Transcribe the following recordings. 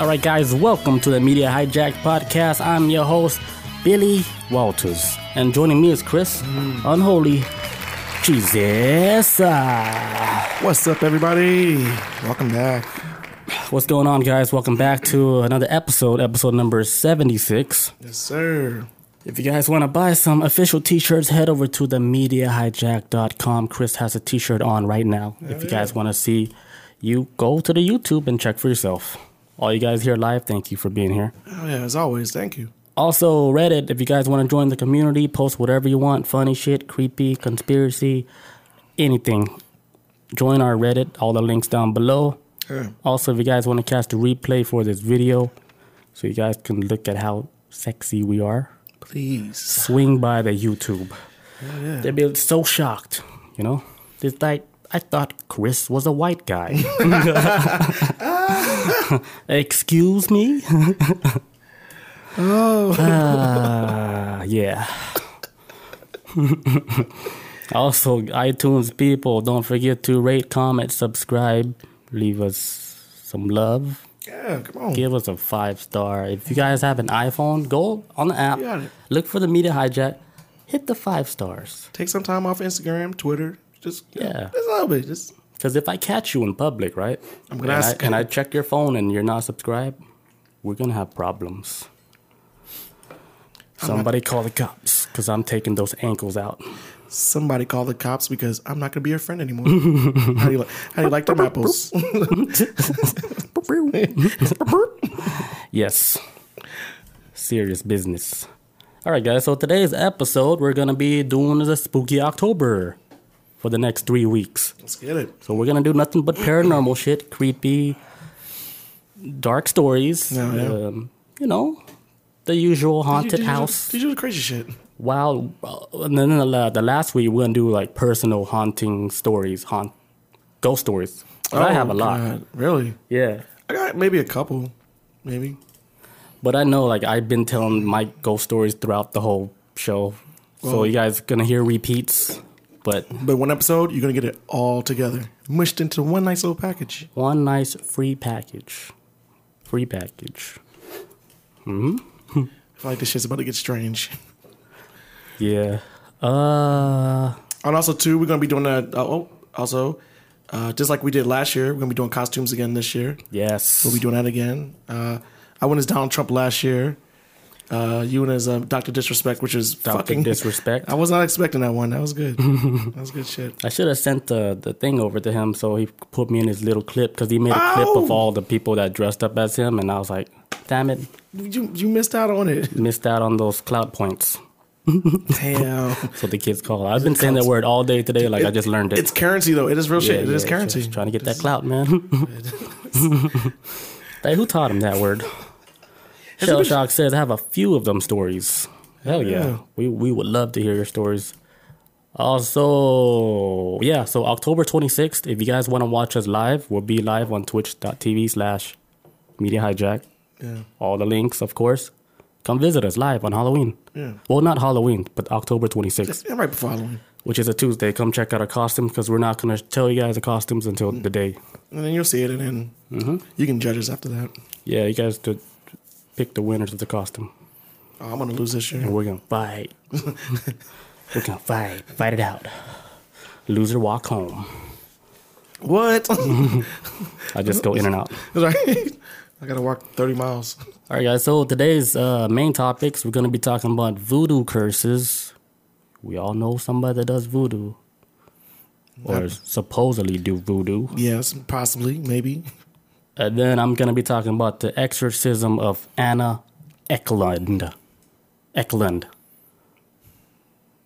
Alright guys, welcome to the Media Hijacked podcast. I'm your host, Billy Walters. And joining me is Chris, Unholy Jesus. What's up everybody? Welcome back. What's going on guys? Welcome back to another episode, episode number 76. Yes sir. If you guys want to buy some official t-shirts, head over to themediahijacked.com. Chris has a t-shirt on right now. If you guys want to see, you go to the YouTube and check for yourself. All you guys here live, thank you for being here. Oh yeah, as always, thank you. Also, Reddit, if you guys want to join the community, post whatever you want, funny shit, creepy, conspiracy, anything. Join our Reddit, all the links down below. Yeah. Also, if you guys want to catch the replay for this video, so you guys can look at how sexy we are. Please swing by the YouTube. Oh, yeah. They'd be so shocked, you know. It's like I thought Chris was a white guy. Excuse me. Oh. Yeah. Also, iTunes people, don't forget to rate, comment, subscribe, leave us some love. Yeah, come on. Give us a 5-star. If you guys have an iPhone, go on the app, look for the Media Hijack, hit the 5 stars. Take some time off Instagram, Twitter. Just just a little bit. Just because if I catch you in public, right, I'm gonna ask. And I check your phone, and you're not subscribed. We're gonna have problems. Somebody call the cops because I'm taking those ankles out. Somebody call the cops because I'm not gonna be your friend anymore. How do you like them apples? Yes. Serious business. All right, guys. So today's episode, we're gonna be doing the Spooky October for the next 3 weeks. Let's get it. So we're going to do nothing but paranormal shit, creepy, dark stories. Oh, yeah. You know, the usual haunted house. Usual crazy shit. Wow. And then the last week, we're going to do like personal haunting stories, ghost stories. Oh, I have a lot. God. Really? Yeah. I got maybe a couple, maybe. But I know like I've been telling my ghost stories throughout the whole show. Well, so you guys going to hear repeats. But one episode, you're going to get it all together. Mushed into one nice little package. One nice free package. Free package. Mm-hmm. I feel like this shit's about to get strange. Yeah. And also, too, we're going to be doing that. Just like we did last year, we're going to be doing costumes again this year. Yes. We'll be doing that again. I went as Donald Trump last year. You and his Dr. Disrespect, which is Dr. fucking Disrespect. I was not expecting that one. That was good. That was good shit. I should have sent the thing over to him so he put me in his little clip because he made a clip of all the people that dressed up as him, and I was like, damn it. You missed out on it. Missed out on those clout points. Damn. That's what the kids call it. I've been saying that word all day today. Like I just learned it. It's currency, though. It is real shit. It is currency. Just trying to get that clout, man. Hey, who taught him that word? Shell Shock says, I have a few of them stories. Hell yeah. We would love to hear your stories. Also, so October 26th, if you guys want to watch us live, we'll be live on twitch.tv/Media Hijack. Yeah. All the links, of course. Come visit us live on Halloween. Yeah. Well, not Halloween, but October 26th. Yeah, right before Halloween. Which is a Tuesday. Come check out our costumes because we're not going to tell you guys the costumes until the day. And then you'll see it, and then you can judge us after that. Yeah, you guys do. Pick the winners of the costume. Oh, I'm gonna lose this year. And we're gonna fight. We're gonna fight. Fight it out. Loser walk home. What? I just go in and out. Right. I gotta walk 30 miles. All right, guys. So today's main topics, we're gonna be talking about voodoo curses. We all know somebody that does voodoo, or supposedly do voodoo. Yes, possibly, maybe. And then I'm going to be talking about the exorcism of Anna Eklund. Eklund.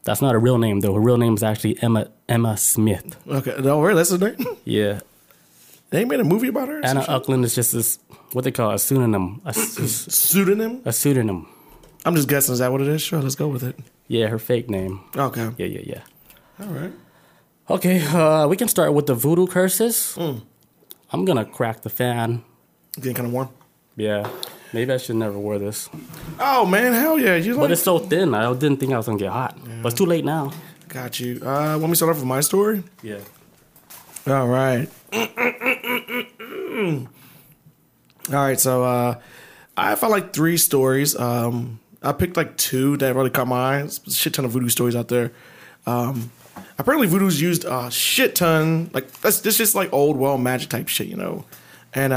That's not a real name, though. Her real name is actually Emma Smith. Okay, don't worry. That's her name? Yeah. They made a movie about her? Anna Eklund is just this, what they call a pseudonym. Pseudonym? A pseudonym. I'm just guessing. Is that what it is? Sure, let's go with it. Yeah, her fake name. Okay. Yeah. All right. Okay, we can start with the voodoo curses. I'm going to crack the fan. Getting kind of warm? Yeah. Maybe I should never wear this. Oh, man. Hell yeah. But it's so thin. I didn't think I was going to get hot. Yeah. But it's too late now. Got you. Want me to start off with my story? Yeah. All right. All right, so I found like 3 stories. I picked like 2 that really caught my eye. There's a shit ton of voodoo stories out there. Apparently voodoo's used a shit ton. Like that's just like old world magic type shit, you know. And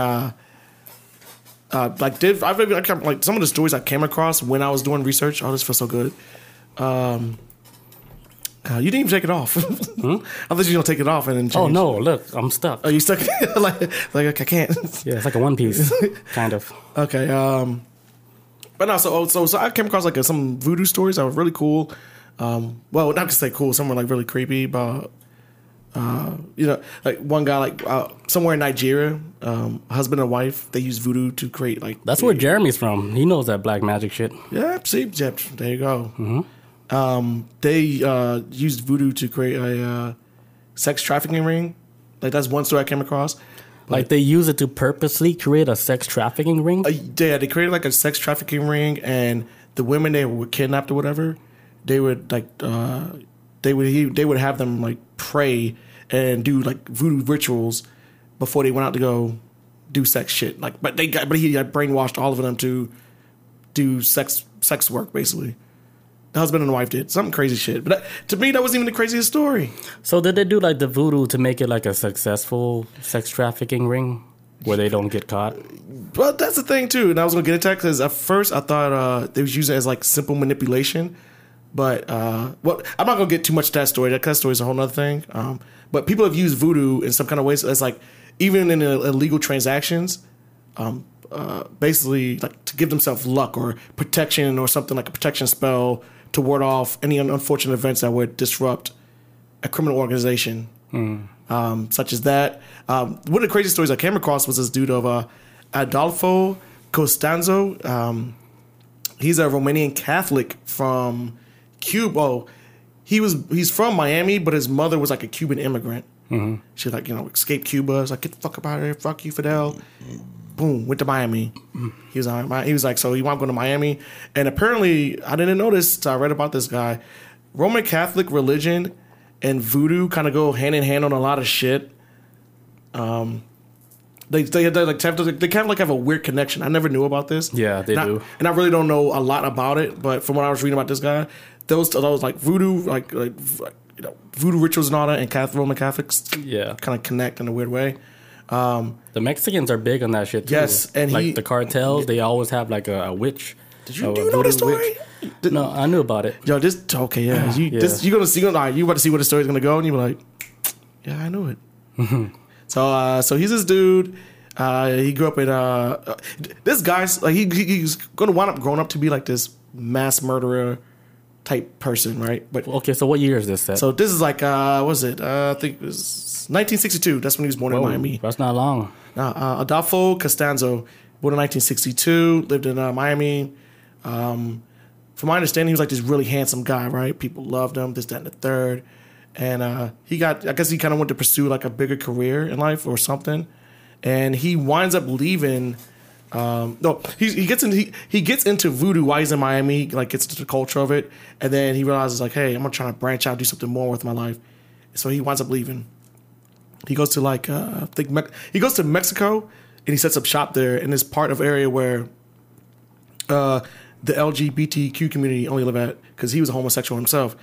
like some of the stories I came across when I was doing research. Oh, this feels so good. You didn't even take it off. Hmm? I thought you were gonna take it off and then change. Oh no! Look, I'm stuck. Oh, you stuck? like I can't. Yeah, it's like a One Piece, kind of. Okay. But no. So I came across like some voodoo stories that were really cool. Well, not to say cool. Some were like really creepy. But you know, like one guy, like somewhere in Nigeria, husband and wife, they use voodoo to create like. That's where Jeremy's from. He knows that black magic shit. Yeah. See. Yep. There you go. Mm-hmm. They used voodoo to create a sex trafficking ring. Like that's one story I came across. Like they use it to purposely create a sex trafficking ring. Yeah, they created like a sex trafficking ring, and the women they were kidnapped or whatever, they would like they would have them like pray and do like voodoo rituals before they went out to go do sex shit. Like, but he brainwashed all of them to do sex work basically. Husband and wife did some crazy shit, but to me that wasn't even the craziest story. So did they do like the voodoo to make it like a successful sex trafficking ring where they don't get caught? Well, that's the thing too, and I was gonna get into that because at first I thought they was using it as like simple manipulation, but well, I'm not gonna get too much to that story. That story is a whole nother thing. But people have used voodoo in some kind of ways. So it's like even in illegal transactions, basically like to give themselves luck or protection or something, like a protection spell to ward off any unfortunate events that would disrupt a criminal organization, such as that. One of the crazy stories I came across was this dude of Adolfo Constanzo. He's a Romanian Catholic from Cuba. Oh, he's from Miami, but his mother was like a Cuban immigrant. Mm-hmm. She like, you know, escaped Cuba. I was like, get the fuck up out of here. Fuck you, Fidel. Boom, went to Miami. He was like, so he wound up going to Miami. And apparently, I didn't know this until I read about this guy. Roman Catholic religion and voodoo kind of go hand in hand on a lot of shit. They kind of like have a weird connection. I never knew about this. Yeah, they do. And I really don't know a lot about it. But from what I was reading about this guy, those like voodoo, like you know, voodoo rituals and all that, and Roman Catholics, yeah, kind of connect in a weird way. The Mexicans are big on that shit too. Yes, and like the cartels, they always have like a witch. Did you know this story? No, I knew about it. Yo, this okay, yeah. You're gonna see. You about to see where the story's gonna go, and you're like, yeah, I knew it. So he's this dude. He grew up in this guy's like he's gonna wind up growing up to be like this mass murderer type person, right? But okay, so what year is this at? So this is like what was it? I think it was 1962. That's when he was born in Miami. That's not long. Adolfo Constanzo, born in 1962, lived in Miami. From my understanding, he was like this really handsome guy, right? People loved him, this, that, and the third. And I guess he kind of went to pursue like a bigger career in life or something. And he winds up leaving. He gets into voodoo while he's in Miami, like gets into the culture of it, and then he realizes like, hey, I'm gonna try to branch out, do something more with my life. So he winds up leaving. He goes to like he goes to Mexico, and he sets up shop there in this part of area where the LGBTQ community only live at, because he was a homosexual himself,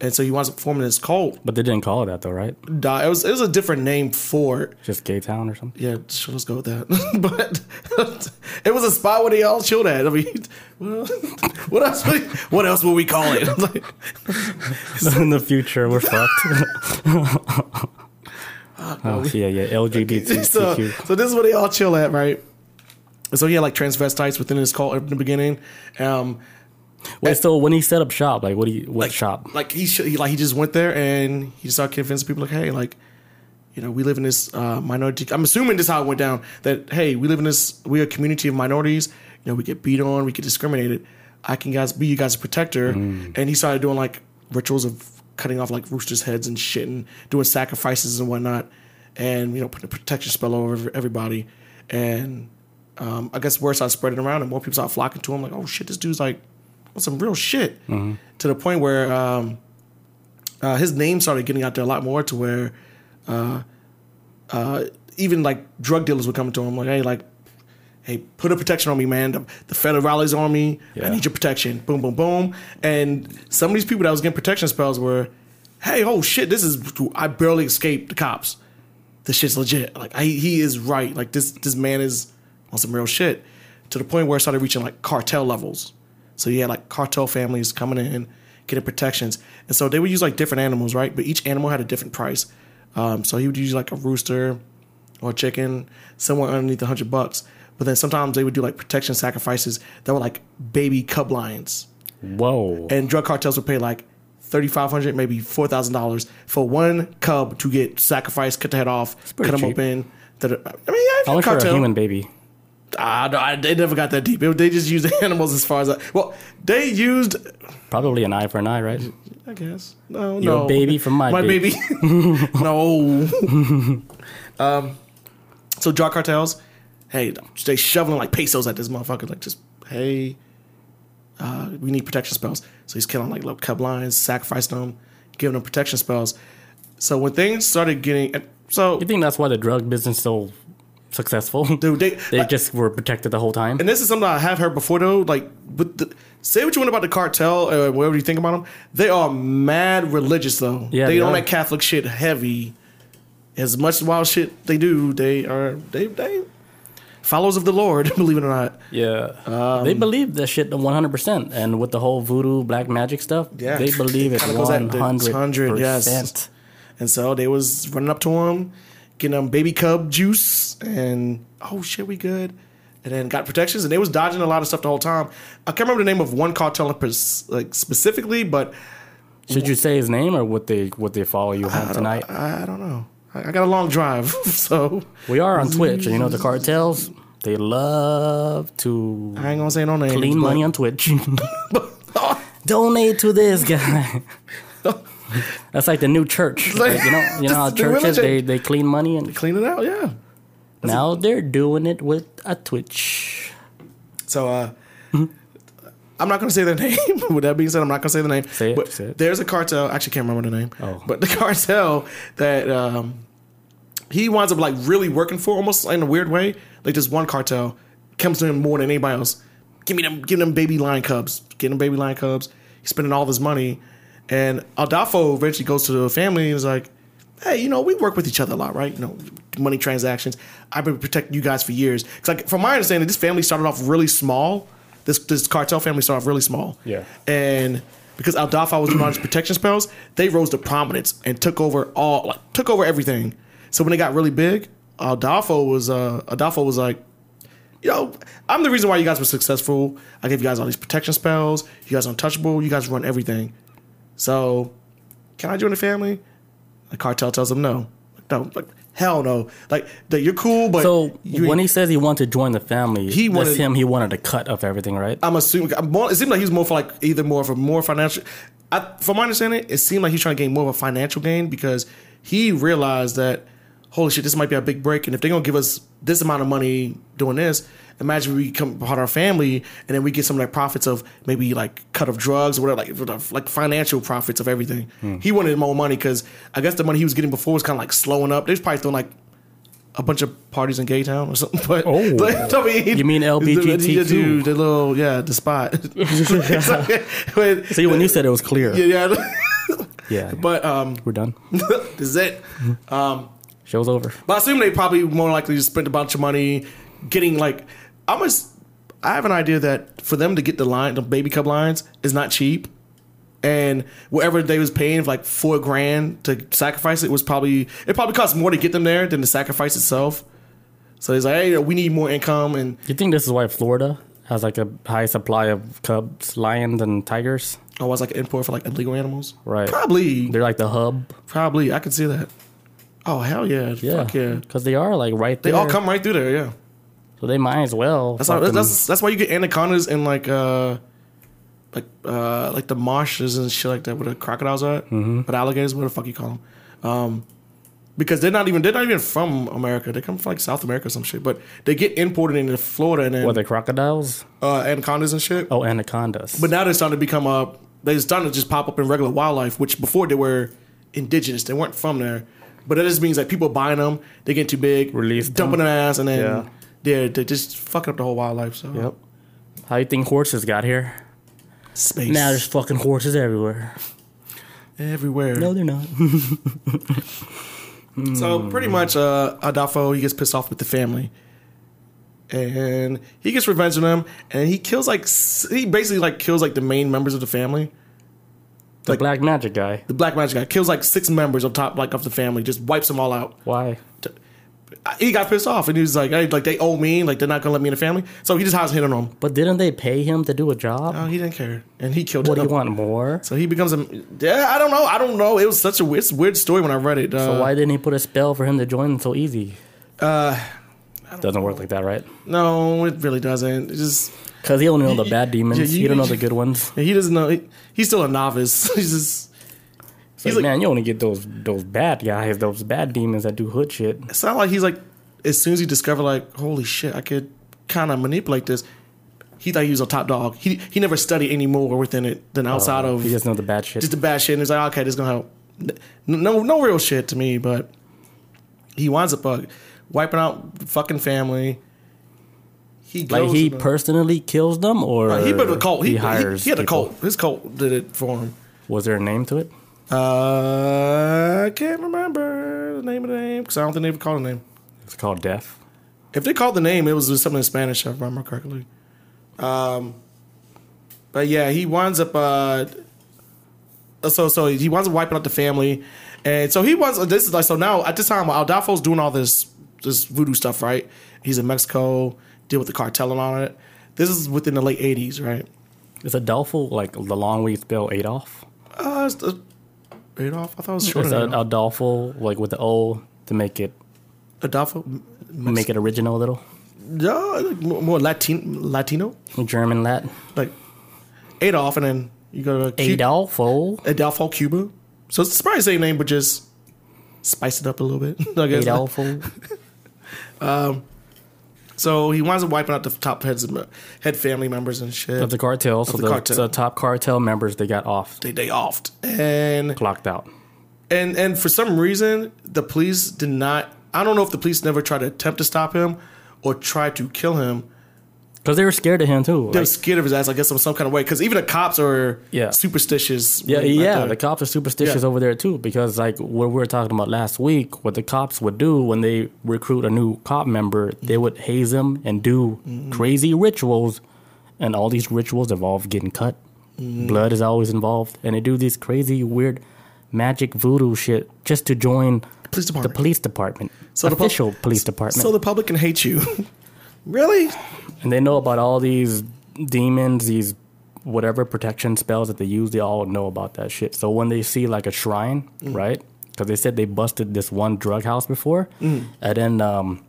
and so he winds up forming this cult. But they didn't call it that though, right? It was a different name for it. Just Gay Town or something? Yeah, sure, let's go with that. But it was a spot where they all chilled at. I mean, well, what else would we call it? Like, in the future, we're fucked. Yeah, LGBTQ. So this is where they all chill at, right? So he had like transvestites within his cult in the beginning. Wait, so when he set up shop, like what shop? Like he just went there and he started convincing people like, hey, like, you know, we live in this minority. I'm assuming this is how it went down. That hey, we are a community of minorities. You know, we get beat on, we get discriminated. I can guys be you guys' protector. And he started doing like rituals of cutting off like roosters' heads and shit, and doing sacrifices and whatnot, and you know, putting a protection spell over everybody. And I guess word started spreading around, and more people started flocking to him. Like, oh shit, this dude's like some real shit. Mm-hmm. To the point where his name started getting out there a lot more, to where even like drug dealers would come to him like, hey, like, hey, put a protection on me, man. The federal rallies on me. Yeah. I need your protection. Boom, boom, boom. And some of these people that was getting protection spells were, hey, oh shit, this is, I barely escaped the cops. This shit's legit. Like, he is right. Like, this man is on some real shit. To the point where it started reaching, like, cartel levels. So you had, like, cartel families coming in, getting protections. And so they would use, like, different animals, right? But each animal had a different price. So he would use, like, a rooster or a chicken, somewhere underneath $100. But then sometimes they would do, like, protection sacrifices that were, like, baby cub lions. Whoa. And drug cartels would pay, like, $3,500, maybe $4,000 for one cub to get sacrificed, cut the head off, cut them open. I mean, yeah, I like for a human baby. They never got that deep. They just used animals as far as I, well, they used probably an eye for an eye, right? I guess. No, your baby from my baby. No. So drug cartels, hey, they shoveling like pesos at this motherfucker. Like, just hey, we need protection spells. So he's killing like little cub lions, sacrificing them, giving them protection spells. So when things started getting, so you think that's why the drug business so successful, dude? They like, just were protected the whole time. And this is something I have heard before, though. Like, but say what you want about the cartel, whatever you think about them, they are mad religious, though. Yeah, they don't make Catholic shit heavy. As much wild shit they do, they followers of the Lord, believe it or not. Yeah, they believe that shit 100%. And with the whole voodoo black magic stuff, yeah, they believe it 100%. Yes, and so they was running up to him, getting them baby cub juice, and oh shit, we good. And then got protections, and they was dodging a lot of stuff the whole time. I can't remember the name of one cartel like specifically, but should you say his name or would they follow you home tonight? I don't know. I got a long drive, so we are on Twitch, and you know the cartels, they love to. I ain't gonna say no names. Clean money on Twitch. Donate to this guy. That's like the new church. Like, you know how churches they clean money and they clean it out. Yeah. That's now they're doing it with a Twitch. So I'm not gonna say their name. With that being said, I'm not gonna say the name. Say it. There's a cartel. I actually can't remember the name. Oh. But the cartel that he winds up like really working for, almost in a weird way. Like this one cartel comes to him more than anybody else. Give them baby lion cubs. Get them baby lion cubs. He's spending all this money. And Adolfo eventually goes to the family and is like, hey, you know, we work with each other a lot, right? You know, money transactions. I've been protecting you guys for years. It's like, from my understanding, this family started off really small. This cartel family started off really small. Yeah. And because Adolfo was doing all these protection spells, they rose to prominence and took over everything. So when they got really big, Adolfo was like, you know, I'm the reason why you guys were successful. I gave you guys all these protection spells. You guys are untouchable. You guys run everything. So, can I join the family? The cartel tells him no. No, like, hell no. Like, you're cool, but... So, when he says he wanted to join the family, he wanted a cut of everything, right? I'm assuming... It seemed like he was more for, like, either more of a more financial... from my understanding, it seemed like he's trying to gain more of a financial gain because he realized that, holy shit, this might be a big break, and if they're going to give us this amount of money doing this... Imagine we become part of our family, and then we get some of the profits of maybe like cut of drugs or whatever, like financial profits of everything. He wanted more money because I guess the money he was getting before was kind of like slowing up. They was probably throwing like a bunch of parties in Gay Town or something. But I mean, you mean LBGTQ? The little the spot. See, when you said it was clear, yeah. But we're done. This is it. Show's over. But I assume they probably more likely just spent a bunch of money getting like. I have an idea that for them to get the baby cub lions is not cheap, and whatever they was paying, like $4,000 to sacrifice it, was probably cost more to get them there than the sacrifice itself. So he's like, hey, we need more income. And you think this is why Florida has like a high supply of cubs, lions, and tigers? Oh, it's like an import for like illegal animals, right? Probably they're like the hub. Probably I can see that. Oh hell yeah, fuck yeah, because they are like right there. They all come right through there, yeah. So they might as well. That's why you get anacondas in like the marshes and shit like that where the crocodiles are at, but alligators, whatever the fuck you call them, because they're not even from America. They come from like South America or some shit, but they get imported into Florida and then what, the crocodiles, anacondas and shit. Oh, anacondas. But now they're starting to become they're starting to just pop up in regular wildlife, which before they were indigenous. They weren't from there, but that just means that people buying them, they get too big, dumping them ass, and then. Yeah. They're just fucking up the whole wildlife. So yep. How you think horses got here? Space. Now there's fucking horses everywhere. Everywhere. No, they're not. So pretty much, Adolfo, he gets pissed off with the family, and he gets revenge on them, and he kills he basically kills the main members of the family. The black magic guy. The black magic guy kills six members on top of the family, just wipes them all out. Why? He got pissed off, and he was like, "Hey, they owe me, they're not gonna let me in the family." So he just has hit on them. But didn't they pay him to do a job? No, he didn't care, and he killed. What do you want more? So he becomes a. Yeah, I don't know. It was such a weird story when I read it. So why didn't he put a spell for him to join so easy? Doesn't work like that, right? No, it really doesn't. It's just because he only knows the bad demons. He don't know the good ones. He doesn't know. He's still a novice. He's just. He's like, man, you only get those bad guys, those bad demons that do hood shit. It's not like he's like, as soon as he discovered, holy shit, I could kind of manipulate this. He thought he was a top dog. He never studied any more within it than outside of. He just knows the bad shit. Just the bad shit, and he's like, okay, this is gonna help. No real shit to me, but he winds up wiping out the fucking family. He personally kills them, or he built a cult. He had a cult. His cult did it for him. Was there a name to it? I can't remember the name of the name because I don't think they ever called the name. It's called Death. If they called the name, it was something in Spanish, if I remember correctly. But yeah, he winds up. So he winds up wiping out the family, and so he was. This is so now at this time, Adolfo's doing all this voodoo stuff, right? He's in Mexico, deal with the cartel and all that. This is within the late '80s, right? Is Adolfo the long way spell Adolf? Adolf? I thought it was short. It's Adolfo, with the O to make it. Adolfo? Make it original a little? Yeah, more Latino? German Latin. Adolf, and then you go to. Adolfo? Adolfo Cuba. So it's probably the same name, but just spice it up a little bit. Adolfo. So he winds up wiping out the top head family members and shit. Of the cartel. So the top cartel members, they got off. They offed. And clocked out. And for some reason, the police did not. I don't know if the police never tried to attempt to stop him or tried to kill him. Because they were scared of him, too. They were scared of his ass, I guess, in some kind of way. Because even the cops are superstitious. Yeah, the cops are superstitious over there, too. Because, what we were talking about last week, what the cops would do when they recruit a new cop member, they would haze him and do crazy rituals. And all these rituals involve getting cut. Blood is always involved. And they do these crazy, weird, magic voodoo shit just to join the police department. So official police department. So the public can hate you. Really? And they know about all these demons, these whatever protection spells that they use. They all know about that shit. So when they see a shrine, right? Because they said they busted this one drug house before. And then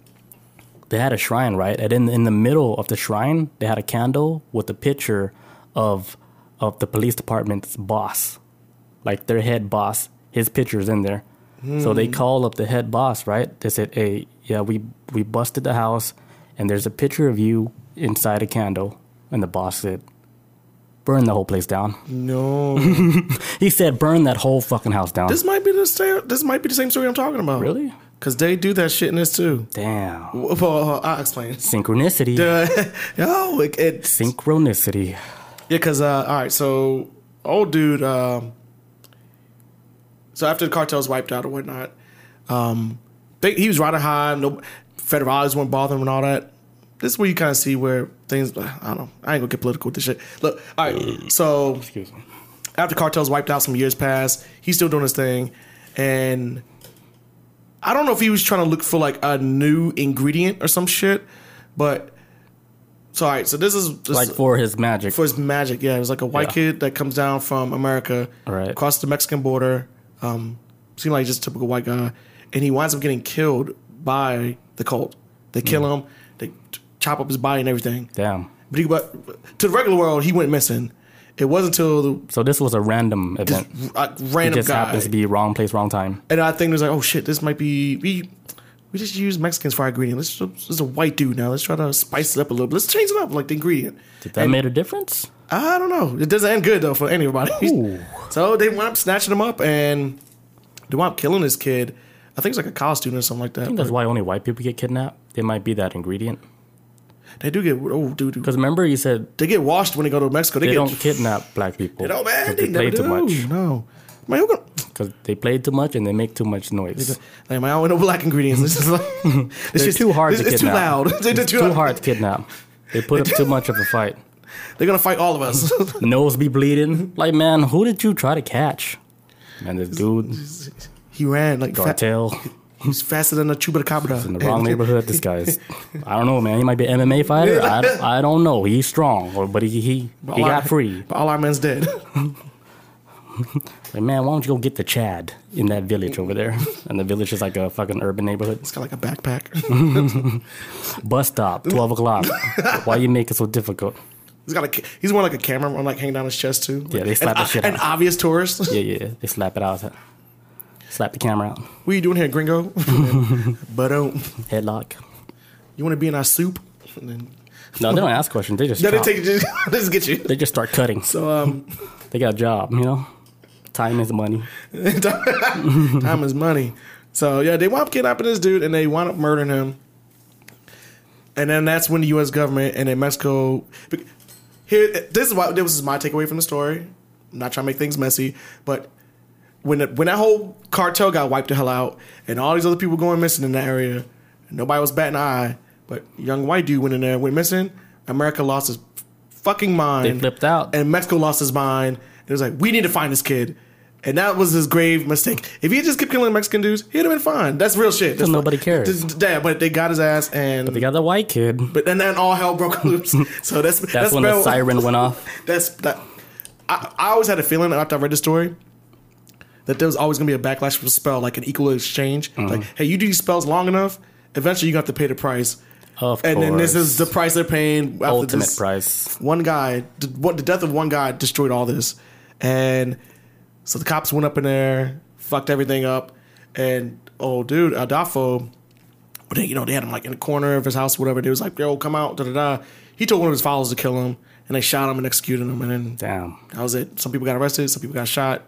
they had a shrine, right? And then in the middle of the shrine, they had a candle with a picture of the police department's boss. Their head boss. His picture's in there. So they call up the head boss, right? They said, hey, yeah, we busted the house. And there's a picture of you inside a candle. And the boss said, burn the whole place down. No. He said, burn that whole fucking house down. This might be the same story I'm talking about. Really? Because they do that shit in this too. Damn. Well, I'll explain. Synchronicity. No, it's... Synchronicity. Yeah, because, all right, so old dude... so after the cartel's wiped out or whatnot, he was riding high, federal eyes won't bother him and all that. This is where you kind of see where things, I don't know. I ain't gonna get political with this shit. Look, all right. So, excuse me. After cartels wiped out, some years passed. He's still doing his thing, and I don't know if he was trying to look for a new ingredient or some shit. But so, all right. So this is just, for his magic. For his magic, yeah. It was a white kid that comes down from America, right, across the Mexican border. Seemed like just a typical white guy, and he winds up getting killed by the cult. They kill him. They chop up his body and everything. Damn. But to the regular world, he went missing. It wasn't until so this was a random event. Random guy. It just happens to be wrong place, wrong time. And I think it was oh shit, this might be we just use Mexicans for our ingredient. This is a white dude now. Let's try to spice it up a little bit. Let's change it up the ingredient. Did that make a difference? I don't know. It doesn't end good though for anybody. Ooh. So they wound up snatching him up and they wound up killing this kid. I think it's a college student or something like that. I think that's why only white people get kidnapped. They might be that ingredient. They do get because remember you said they get washed when they go to Mexico. They don't kidnap black people. They don't, man. They play too much. No, because they play too much and they make too much noise. Like, man, I don't know black ingredients. This is like it's too hard to kidnap. It's too loud. It's too hard to kidnap. They put up too much of a fight. They're gonna fight all of us. Nose be bleeding. Like, man, who did you try to catch? Man, this dude. He ran like Gartel. He's faster than a chupacabra. He's in the wrong neighborhood. This guy's, I don't know, man. He might be an MMA fighter. I don't know. He's strong, but he got free. But all our men's dead. Like, man, why don't you go get the Chad in that village over there? And the village is like a fucking urban neighborhood. It's got like a backpack. Bus stop, 12 o'clock. Why you make it so difficult? He's got a, he's wearing like a camera on, like hanging down his chest too. Yeah, they slap the shit out. An obvious tourist. Yeah, they slap it out. Slap the camera out. What are you doing here, gringo? But headlock. You want to be in our soup? And then, no, they don't ask questions. They just they just get you. They just start cutting. So they got a job, you know. Time is money. Time is money. So yeah, they wound up kidnapping this dude and they wound up murdering him. And then that's when the U.S. government and then Mexico. This is my takeaway from the story. I'm not trying to make things messy, but. When that whole cartel got wiped the hell out and all these other people going missing in that area, nobody was batting an eye, but young white dude went in there, went missing. America lost his fucking mind. They flipped out. And Mexico lost his mind. It was like, we need to find this kid. And that was his grave mistake. If he had just kept killing Mexican dudes, he'd have been fine. That's real shit. Because nobody cares. Yeah, but they got his ass and... But they got the white kid. But then all hell broke loose. So that's when the siren went off. I always had a feeling after I read the story... that there was always going to be a backlash for the spell, like an equal exchange. Mm-hmm. Like, hey, you do these spells long enough, eventually you got to pay the price. Of course. Then this is the price they're paying. After ultimate this price. One guy, the death of one guy destroyed all this. And so the cops went up in there, fucked everything up. And, Adolfo, they had him like in the corner of his house, whatever. They was like, yo, come out, da-da-da. He told one of his followers to kill him. And they shot him and executed him. And then that was it. Some people got arrested. Some people got shot.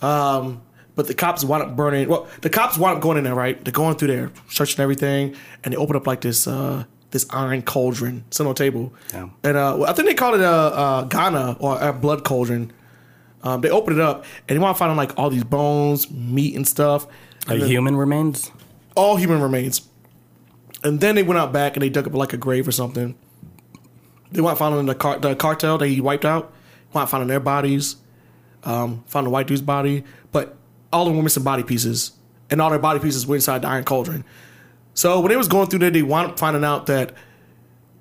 But the cops wound up burning. Well, the cops wound up going in there, right? They're going through there, searching everything, and they open up like this iron cauldron, it's on a table, and I think they called it a Ghana or a blood cauldron. They opened it up and they wound up finding like all these bones, meat, and stuff. Like human remains, all human remains. And then they went out back and they dug up like a grave or something. They wound up finding the cartel that he wiped out. Wound up finding their bodies. Found a white dude's body, but all of them were missing body pieces, and all their body pieces were inside the iron cauldron. So when they was going through there, they wound up finding out that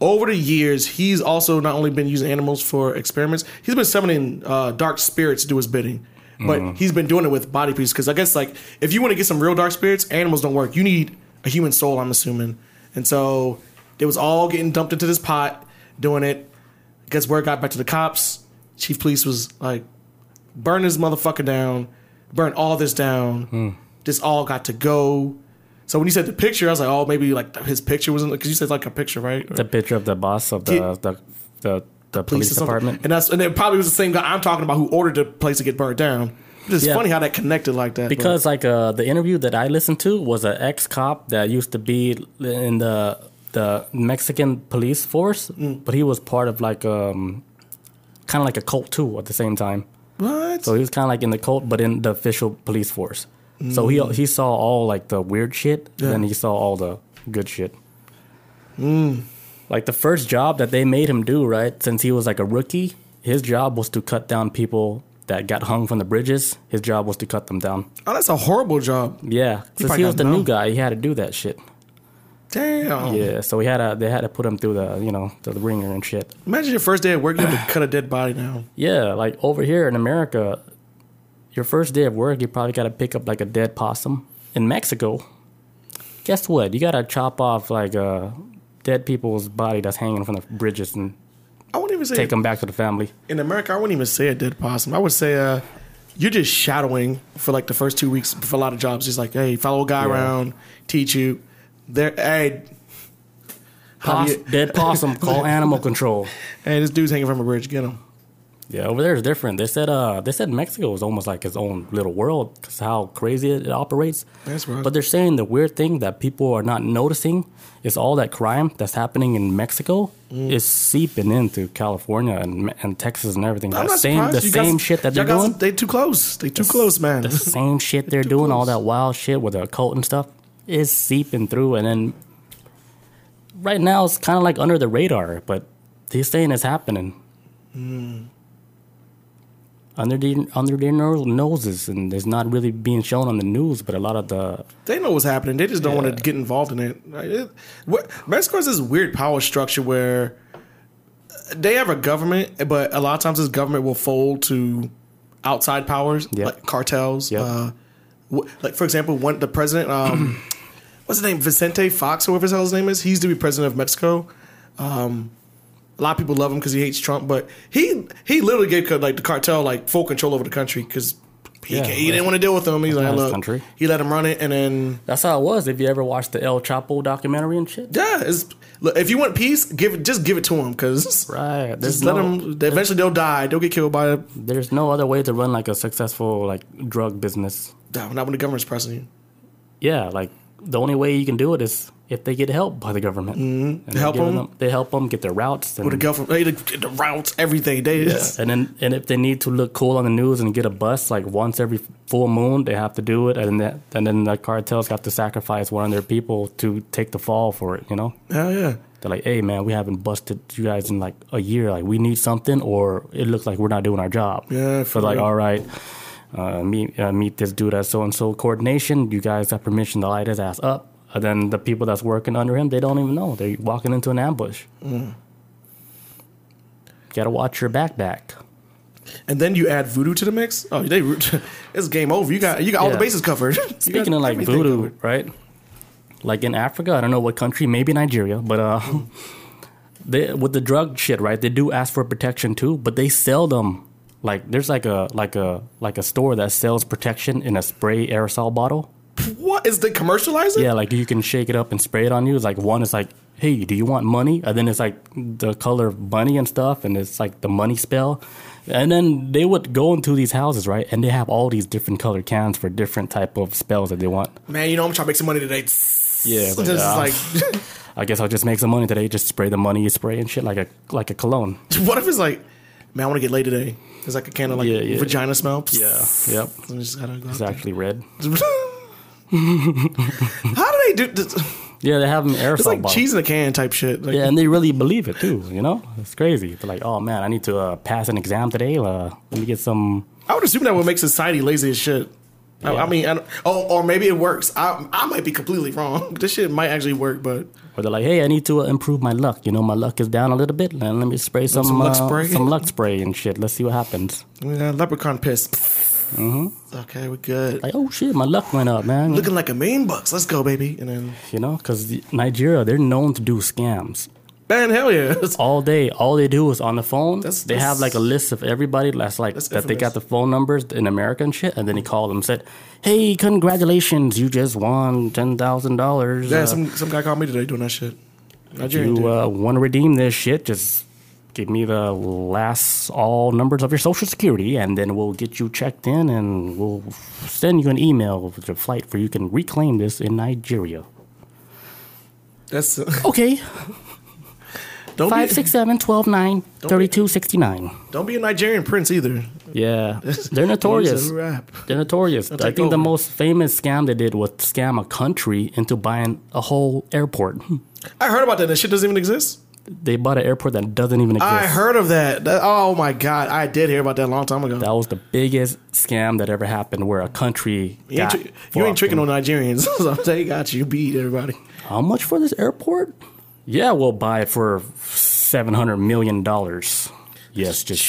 over the years, he's also not only been using animals for experiments, he's been summoning dark spirits to do his bidding. But he's been doing it with body pieces, because I guess like if you want to get some real dark spirits, animals don't work. You need a human soul, I'm assuming. And so they was all getting dumped into this pot, doing it. I guess word got back to the cops. Chief police was like, burn this motherfucker down. Burn all this down. This all got to go. So when you said the picture, I was like, oh, maybe like his picture wasn't, because you said like a picture, right? The picture of the boss of the police department. And it probably was the same guy I'm talking about who ordered the place to get burned down. It's funny how that connected like that. Because the interview that I listened to was an ex-cop that used to be in the Mexican police force, but he was part of like kind of like a cult too at the same time. What? So he was kind of like in the cult, but in the official police force. So he saw all like the weird shit, and he saw all the good shit. Like the first job that they made him do, right? Since he was like a rookie, his job was to cut down people that got hung from the bridges. His job was to cut them down. Oh, that's a horrible job. Yeah, since he was the new guy, he had to do that shit. Damn. Yeah, so they had to put him through the ringer and shit. Imagine your first day at work, you have to cut a dead body down. Yeah, like over here in America, your first day of work, you probably got to pick up like a dead possum. In Mexico, guess what? You got to chop off like dead people's body that's hanging from the bridges and take them back to the family. In America, I wouldn't even say a dead possum. I would say you're just shadowing for like the first 2 weeks for a lot of jobs. Just like, hey, follow a guy around, teach you. Dead possum. Call animal control. Hey, this dude's hanging from a bridge. Get him. Yeah, over there is different. They said Mexico is almost like its own little world because how crazy it operates. That's right. But they're saying the weird thing that people are not noticing is all that crime that's happening in Mexico is seeping into California and Texas and everything. I'm not surprised. The same shit that they're doing. They too close. They too close, man. The same shit they're doing, all that wild shit with the occult and stuff, is seeping through. And then right now it's kind of like under the radar, but he's saying it's happening. Mm. Under their noses, and it's not really being shown on the news, but a lot of they know what's happening. They just don't want to get involved in it. Mexico has this weird power structure where they have a government, but a lot of times this government will fold to outside powers, like cartels. Yep. Like, for example, when the president, what's his name, Vicente Fox, whoever his name is, he used to be president of Mexico. A lot of people love him because he hates Trump, but he literally gave the cartel full control over the country because he didn't want to deal with them. He's like, look, he let him run it, and then that's how it was. If you ever watched the El Chapo documentary and shit, if you want peace, just give it to him because eventually they'll die. They'll get killed by it. There's no other way to run a successful drug business. Not when the government's pressing you. Yeah, the only way you can do it is if they get help by the government. Mm-hmm. They help them. They help them get their routes. With the government, the routes, everything. And if they need to look cool on the news and get a bus once every full moon, they have to do it. And then the cartels have to sacrifice one of their people to take the fall for it. You know? Hell yeah. They're like, hey man, we haven't busted you guys in a year. We need something, or it looks like we're not doing our job. Yeah. So all right. Meet this dude at so-and-so coordination. You guys have permission to light his ass up. And then the people that's working under him, they don't even know. They're walking into an ambush. Mm. Got to watch your back. And then you add voodoo to the mix? Oh, it's game over. You got all the bases covered. Speaking of voodoo, covered. Right? In Africa, I don't know what country, maybe Nigeria, but they, with the drug shit, right, they do ask for protection too, but they sell them. There's a store that sells protection in a spray aerosol bottle. What is they commercializing? Yeah, you can shake it up and spray it on you. It's one is hey, do you want money? And then it's the color of money and stuff, and it's the money spell. And then they would go into these houses, right? And they have all these different colored cans for different type of spells that they want. Man, I'm trying to make some money today. Yeah, I guess I'll just make some money today. Just spray the money you spray and shit like a cologne. What if it's man, I want to get laid today. It's a can of vagina smell. Yeah, yep. It's actually red. How do they do this? Yeah, they have them aerosol. It's bottles. Cheese in a can type shit. Yeah, and they really believe it too. You know, it's crazy. They're oh man, I need to pass an exam today. Let me get some. I would assume that would make society lazy as shit. Yeah. Or maybe it works. I might be completely wrong. This shit might actually work, but or they're hey, I need to improve my luck. You know, my luck is down a little bit. Let me spray some luck spray and shit. Let's see what happens. Leprechaun piss. Mm-hmm. Okay, we're good. Oh shit, my luck went up, man. Looking like a $1,000,000. Let's go, baby. And then because Nigeria, they're known to do scams. Man, hell yeah! All day, all they do is on the phone. They have a list of everybody that's that infamous. They got the phone numbers in America and shit, and then he called them and said, "Hey, congratulations, you just won $10,000." Yeah, some guy called me today doing that shit. If you want to redeem this shit, just give me the last all numbers of your social security, and then we'll get you checked in, and we'll send you an email with your flight for you can reclaim this in Nigeria. That's okay. 567-129-3269. Don't be a Nigerian prince either. Yeah. They're notorious. They're notorious. I think the most famous scam they did was scam a country into buying a whole airport. I heard about that. That shit doesn't even exist. They bought an airport that doesn't even exist. I heard of that. Oh my God. I did hear about that a long time ago. That was the biggest scam that ever happened where a country you ain't tricking on Nigerians. So they got you beat, everybody. How much for this airport? Yeah, we'll buy it for $700 million. Yes, just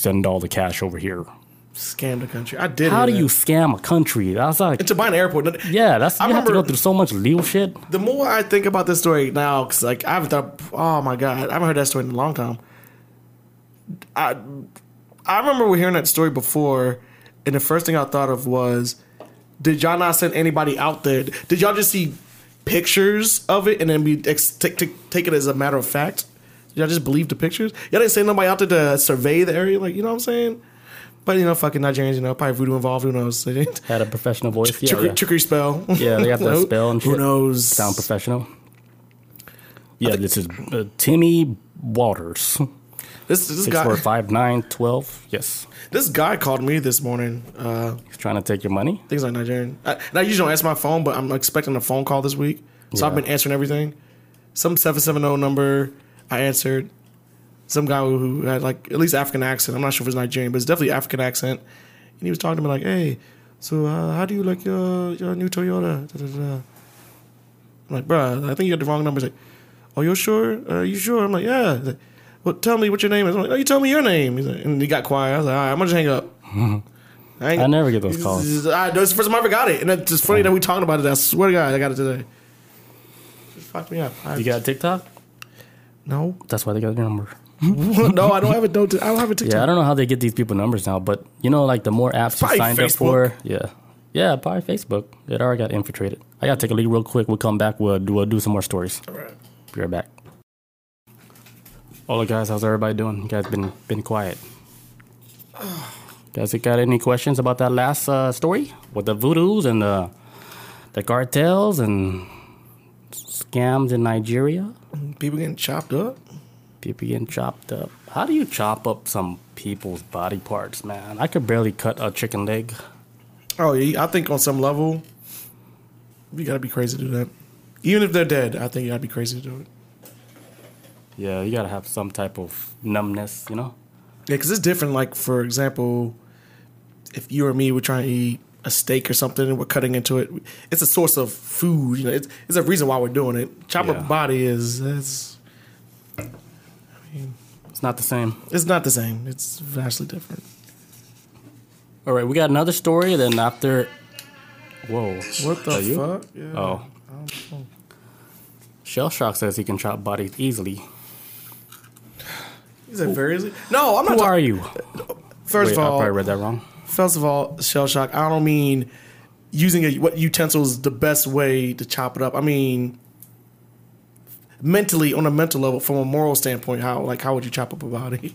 send all the cash over here. Scam the country. I did. How do you scam a country? That's it's to buy an airport. Yeah, you have to go through so much legal shit. The more I think about this story now, because I haven't thought, oh my God, I haven't heard that story in a long time. I remember hearing that story before, and the first thing I thought of was, did y'all not send anybody out there? Did y'all just see pictures of it and then we take it as a matter of fact? Y'all just believed the pictures? Y'all didn't send nobody out there to survey the area? Like, you know what I'm saying? But, you know, fucking Nigerians, you know, probably voodoo involved. Who knows? Had a professional voice. Trickery spell. Yeah, they got that spell and shit. Who knows? Sound professional. Yeah, this is Timmy Walters. This guy. 6'4", 5'9", 12. Yes. This guy called me this morning. He's trying to take your money? Things like Nigerian. And I usually don't answer my phone, but I'm expecting a phone call this week. So I've been answering everything. Some 770 number I answered. Some guy who had, like, at least African accent. I'm not sure if it's Nigerian, but it's definitely African accent. And he was talking to me like, hey, so how do you like your new Toyota? Da, da, da. I'm like, bruh, I think you got the wrong number. He's like, oh, you're sure? Are you sure? I'm like, yeah. He's like, well, tell me what your name is. I'm like, oh, you tell me your name. He's like, and he got quiet. I was like, all right, I'm going to just hang up. I never get those calls. It's the first time I ever got it. And it's just funny that we talking about it. I swear to God, I got it today. It fucked me up. You got TikTok? No. That's why they got your number. No, I don't have it. I don't have a TikTok. Yeah, I don't know how they get these people numbers now, but you know, like the more apps you signed up for, yeah, probably Facebook. It already got infiltrated. I gotta take a leak real quick. We'll come back. We'll do some more stories. All right, be right back. Hola guys, how's everybody doing? You guys been quiet. Guys, you got any questions about that last story with the voodoos and the cartels and scams in Nigeria? People getting chopped up. People getting chopped up. How do you chop up some people's body parts, man? I could barely cut a chicken leg. Oh, yeah, I think on some level, you gotta be crazy to do that. Even if they're dead, I think you gotta be crazy to do it. Yeah, you gotta have some type of numbness, you know? Yeah, because it's different. Like, for example, if you or me were trying to eat a steak or something and we're cutting into it, it's a source of food. You know, it's a reason why we're doing it. Chop up a body is it's not the same. It's not the same. It's vastly different. All right, we got another story. Then after, whoa, what the fuck? Yeah. Oh, Shell Shock says he can chop bodies easily. Is that very easy? No, I'm not. Who are you? First of all, I probably read that wrong. First of all, Shell Shock. I don't mean using what utensil is the best way to chop it up. I mean, mentally, on a mental level, from a moral standpoint, how would you chop up a body?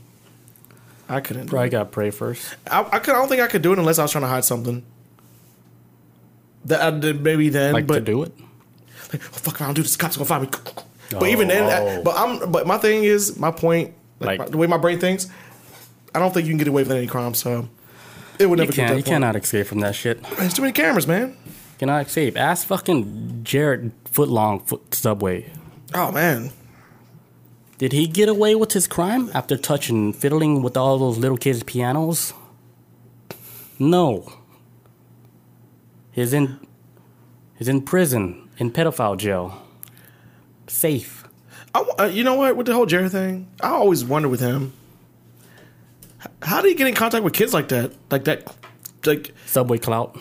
I couldn't. Probably got to pray first. I don't think I could do it unless I was trying to hide something. That I did maybe then, like, but to do it, like, oh fuck, if I don't do this, the cops are gonna find me. Oh. But even then, but my thing is, my point, the way my brain thinks, I don't think you can get away with any crime. So it would never. You cannot escape from that shit. There's too many cameras, man. Cannot escape. Ask fucking Jared Footlong Subway. Oh, man. Did he get away with his crime after fiddling with all those little kids' pianos? No. He's in prison, in pedophile jail. Safe. You know what? With the whole Jared thing, I always wonder with him, how do you get in contact with kids like that? Like Subway clout.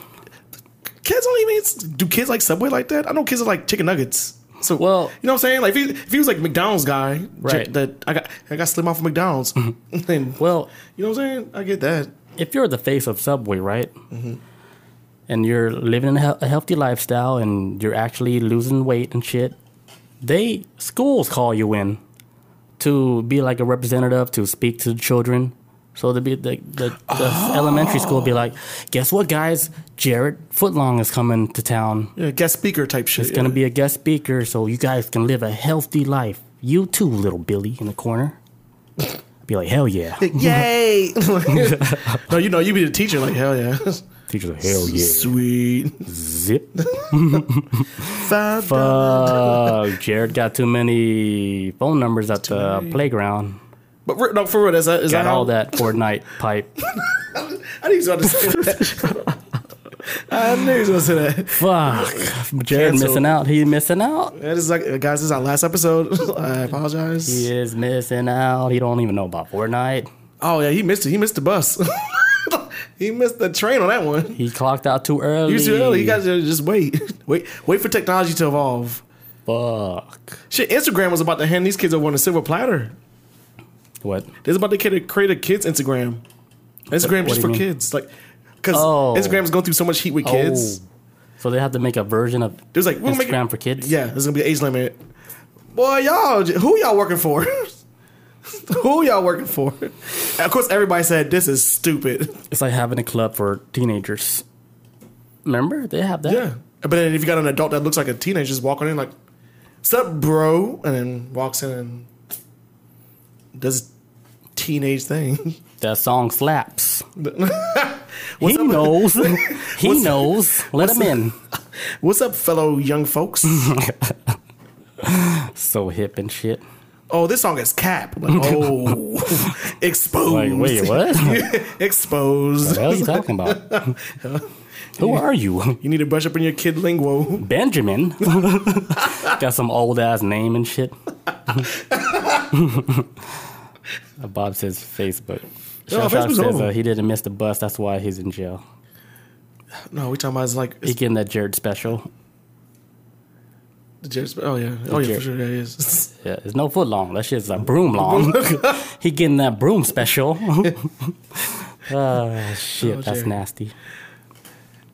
Kids don't even... Do kids like Subway like that? I know kids are like chicken nuggets. So, well, you know what I'm saying? Like, if he was like McDonald's guy, right? That I got slim off of McDonald's. And, well, you know what I'm saying? I get that. If you're the face of Subway, right? Mm-hmm. And you're living a healthy lifestyle, and you're actually losing weight and shit, schools call you in to be like a representative to speak to the children. So there'd be the elementary school would be like, guess what, guys? Jared Footlong is coming to town. Yeah, guest speaker type shit. It's going to be a guest speaker, so you guys can live a healthy life. You too, little Billy in the corner. Be like, hell yeah. Yay! No, you know, you be the teacher like, hell yeah. Teacher's like, hell yeah. Sweet. Zip. Fuck. Jared got too many phone numbers at the playground. But no, for real, is that all that Fortnite pipe? I knew he was going to say that. I knew he was going to say that. Fuck. Jared missing out. He's missing out. That is like, guys, this is our last episode. I apologize. He is missing out. He don't even know about Fortnite. Oh, yeah, he missed it. He missed the bus. He missed the train on that one. He clocked out too early. He was too early. You guys just wait for technology to evolve. Fuck. Shit, Instagram was about to hand these kids over on a silver platter. What? There's about to create a kids' Instagram. Instagram just for kids. Like, because Instagram's going through so much heat with kids. So they have to make a version of Instagram for kids? Yeah, there's going to be an age limit. Boy, who y'all working for? Who y'all working for? And of course, everybody said this is stupid. It's like having a club for teenagers. Remember? They have that. Yeah. But then if you got an adult that looks like a teenager, just walking in like, what's up, bro? And then walks in and does teenage thing. That song slaps. He up? Knows. He what's knows. Up? Let what's him up? In. What's up, fellow young folks? So hip and shit. Oh, this song is cap. Like, oh, exposed. Like, wait, what? Exposed. What the hell are you talking about? Who are you? You need to brush up on your kid lingo. Benjamin. Got some old ass name and shit. Bob says Facebook. No, Sean says he didn't miss the bus. That's why he's in jail. No, we talking about he getting that Jared special. The Jared special? Oh, yeah. Oh, yeah, for sure. Yeah, he is. Yeah, it's no foot long. That shit's a broom long. He getting that broom special. Oh, shit. Oh, that's nasty.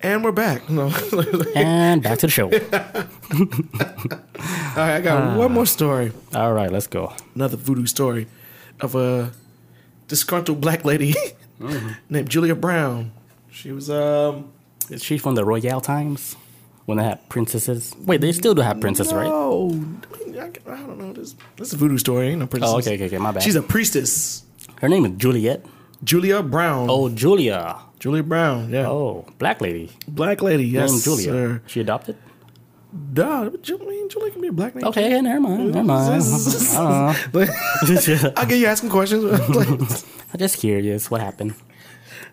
And we're back. No. And back to the show. All right, I got one more story. All right, let's go. Another voodoo story of a disgruntled black lady named Julia Brown. She was... Is she from the royal times? When they had princesses? Wait, they still do have princesses, right? No. I don't know. This is a voodoo story. Ain't no princess. Oh, okay. My bad. She's a priestess. Her name is Julia Brown. Oh, Julia. Julia Brown, yeah. Oh, black lady. Black lady, yes. Named Julia. Sir. She adopted? Duh, Julia can be a black name. Okay, too. Never mind. I get you asking questions. I'm just curious. What happened?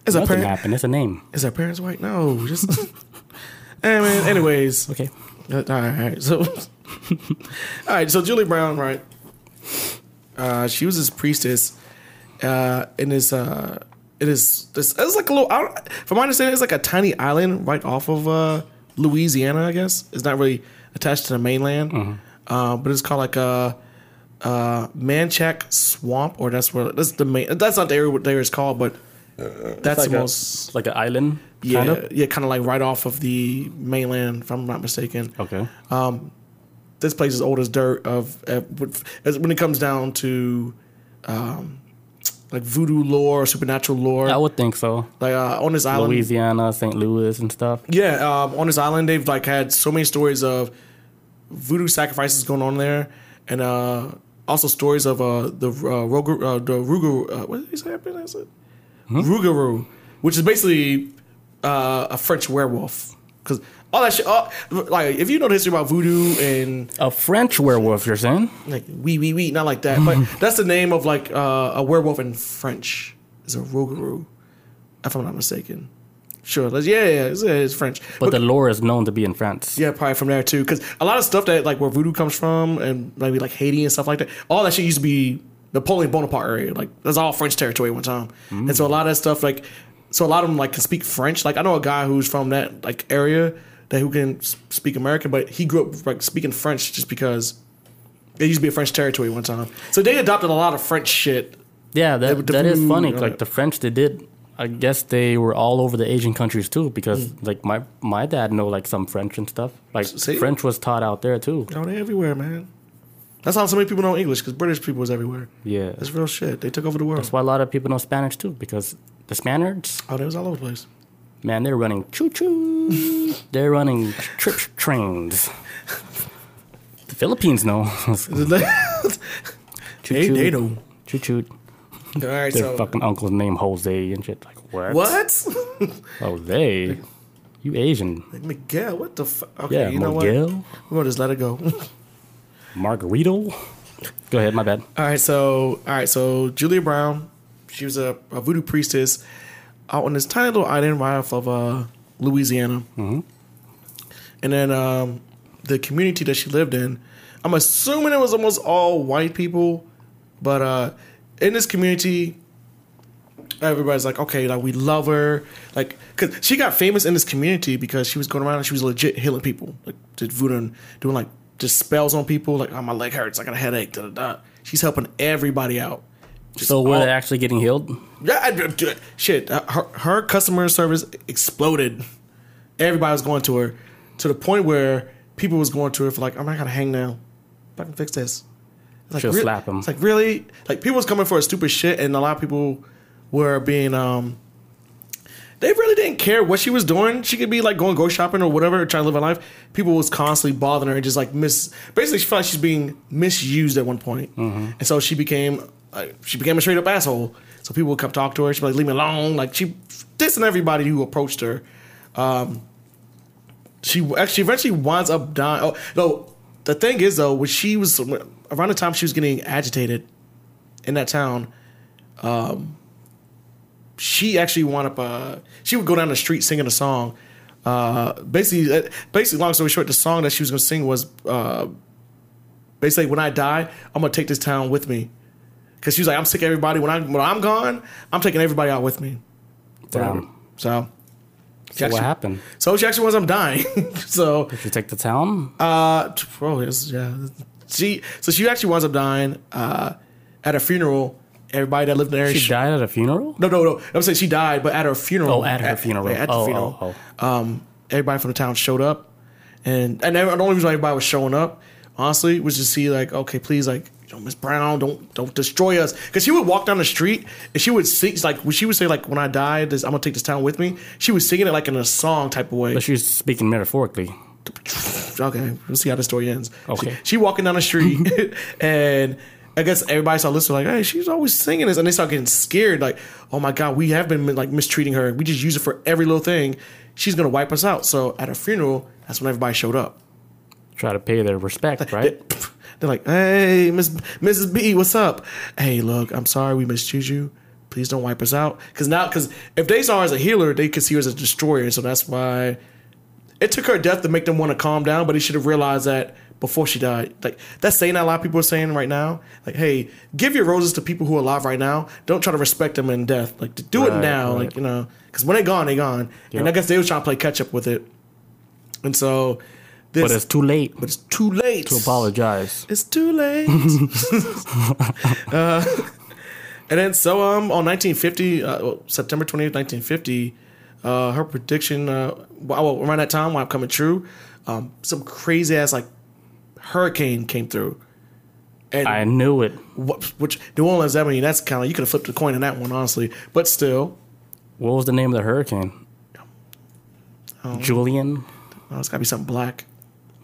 Nothing happened. It's a name. Is her parents white? No. Just. Anyways. Okay. All right. So Julia Brown, right? She was this priestess in this. It's like a little. From my understanding, it's like a tiny island right off of Louisiana. I guess it's not really attached to the mainland, but it's called like a Manchac Swamp, or that's not the area what there is called, but that's like the most like an island. Yeah, kind of like right off of the mainland, if I'm not mistaken. Okay. This place is old as dirt. When it comes down to. Like voodoo lore, supernatural lore. I would think so. Like on this island, Louisiana, St. Louis, and stuff. Yeah, on this island, they've like had so many stories of voodoo sacrifices going on there, and also stories of the Rougarou. What did he say? Rougarou, which is basically a French werewolf. Because all that shit, like if you know the history about voodoo and a French werewolf, you're saying like oui, not like that, but that's the name of like a werewolf in French is a Rougarou, if I'm not mistaken. Sure, it's French, but the lore is known to be in France. Yeah, probably from there too, because a lot of stuff that like where voodoo comes from and maybe like Haiti and stuff like that, all that shit used to be Napoleon Bonaparte area. Like that's all French territory one time, and so a lot of that stuff like. So a lot of them like can speak French. Like I know a guy who's from that like area who can speak American, but he grew up like speaking French just because it used to be a French territory one time. So they adopted a lot of French shit. Yeah, that is funny. Like the French, they did. I guess they were all over the Asian countries too, because like my dad know like some French and stuff. Like French was taught out there too. No, they're everywhere, man. That's how so many people know English, because British people was everywhere. Yeah, that's real shit. They took over the world. That's why a lot of people know Spanish too, because. The Spaniards? Oh, they was all over the place. Man, they're running choo-choo. They're running trip trains. The Philippines know. Choo-choo. They know. Choo-choo. All right, their fucking uncle's named Jose and shit. Like, what? What? Jose? You Asian. Like Miguel, what the fuck? Okay, yeah, you know Miguel? What? We're going to just let it go. Margarito? Go ahead, my bad. All right, so Julia Brown... She was a voodoo priestess out on this tiny little island right off of Louisiana. And then the community that she lived in, I'm assuming it was almost all white people, but in this community, everybody's like, okay, like we love her. Like, because she got famous in this community because she was going around and she was legit healing people. Like, did voodoo and doing like just spells on people. Like, oh, my leg hurts. I got a headache. Da, da, da. She's helping everybody out. Just so were they actually getting healed? Yeah, shit. Her customer service exploded. Everybody was going to her, to the point where people was going to her for like, I'm not gonna hang now. Fucking fix this. She'll slap him. It's like, really? Like, people was coming for a stupid shit, and a lot of people were being, they really didn't care what she was doing. She could be, like, going ghost shopping or whatever, trying to live her life. People was constantly bothering her and just, like, basically, she felt like she's being misused at one point. Mm-hmm. And so she became a straight-up asshole. So people would come talk to her. She'd be like, leave me alone. Like, she dissing everybody who approached her. She actually eventually winds up dying. Oh, no, the thing is, though, when she was... around the time she was getting agitated in that town, she actually wound up... she would go down the street singing a song. Basically, long story short, the song that she was going to sing was basically, when I die, I'm going to take this town with me. Because she was like, I'm sick of everybody. When I'm gone, I'm taking everybody out with me. Damn. So what happened? So she actually winds up dying. So... Did she take the town? She actually winds up dying at a funeral. Everybody that lived in the area. She died at a funeral? No. I'm saying she died, but at her funeral. Oh, at her funeral. Yeah, at the funeral. Everybody from the town showed up. And the only reason everybody was showing up, honestly, was to see, like, okay, please, like, you know, Miss Brown, don't destroy us. Because she would walk down the street, and she would sing, like, she would say, like, when I die, I'm going to take this town with me. She was singing it, like, in a song type of way. But she was speaking metaphorically. Okay, we'll see how the story ends. Okay, she walking down the street, and I guess everybody started listening, like, hey, she's always singing this, and they start getting scared, like, oh my god, we have been, like, mistreating her. We just use her for every little thing. She's gonna wipe us out. So at her funeral, that's when everybody showed up. Try to pay their respect, right? They're like, hey, Mrs. B, what's up? Hey, look, I'm sorry we misused you. Please don't wipe us out, because if they saw her as a healer, they could see her as a destroyer. So that's why. It took her death to make them want to calm down, but he should have realized that before she died. Like, that's saying that a lot of people are saying right now. Like, hey, give your roses to people who are alive right now. Don't try to respect them in death. Like, do it now. Right. Like, you know, because when they're gone, they're gone. Yep. And I guess they were trying to play catch up with it. And so... But it's too late. But it's too late. To apologize. It's too late. And then so on 1950, September 28th, 1950... her prediction, around that time, wound up coming true. Some crazy ass hurricane came through. And I knew it. Which New Orleans, I mean, that's kind of, you could have flipped a coin in that one, honestly. But still, what was the name of the hurricane? Julian. Oh, it's got to be something black.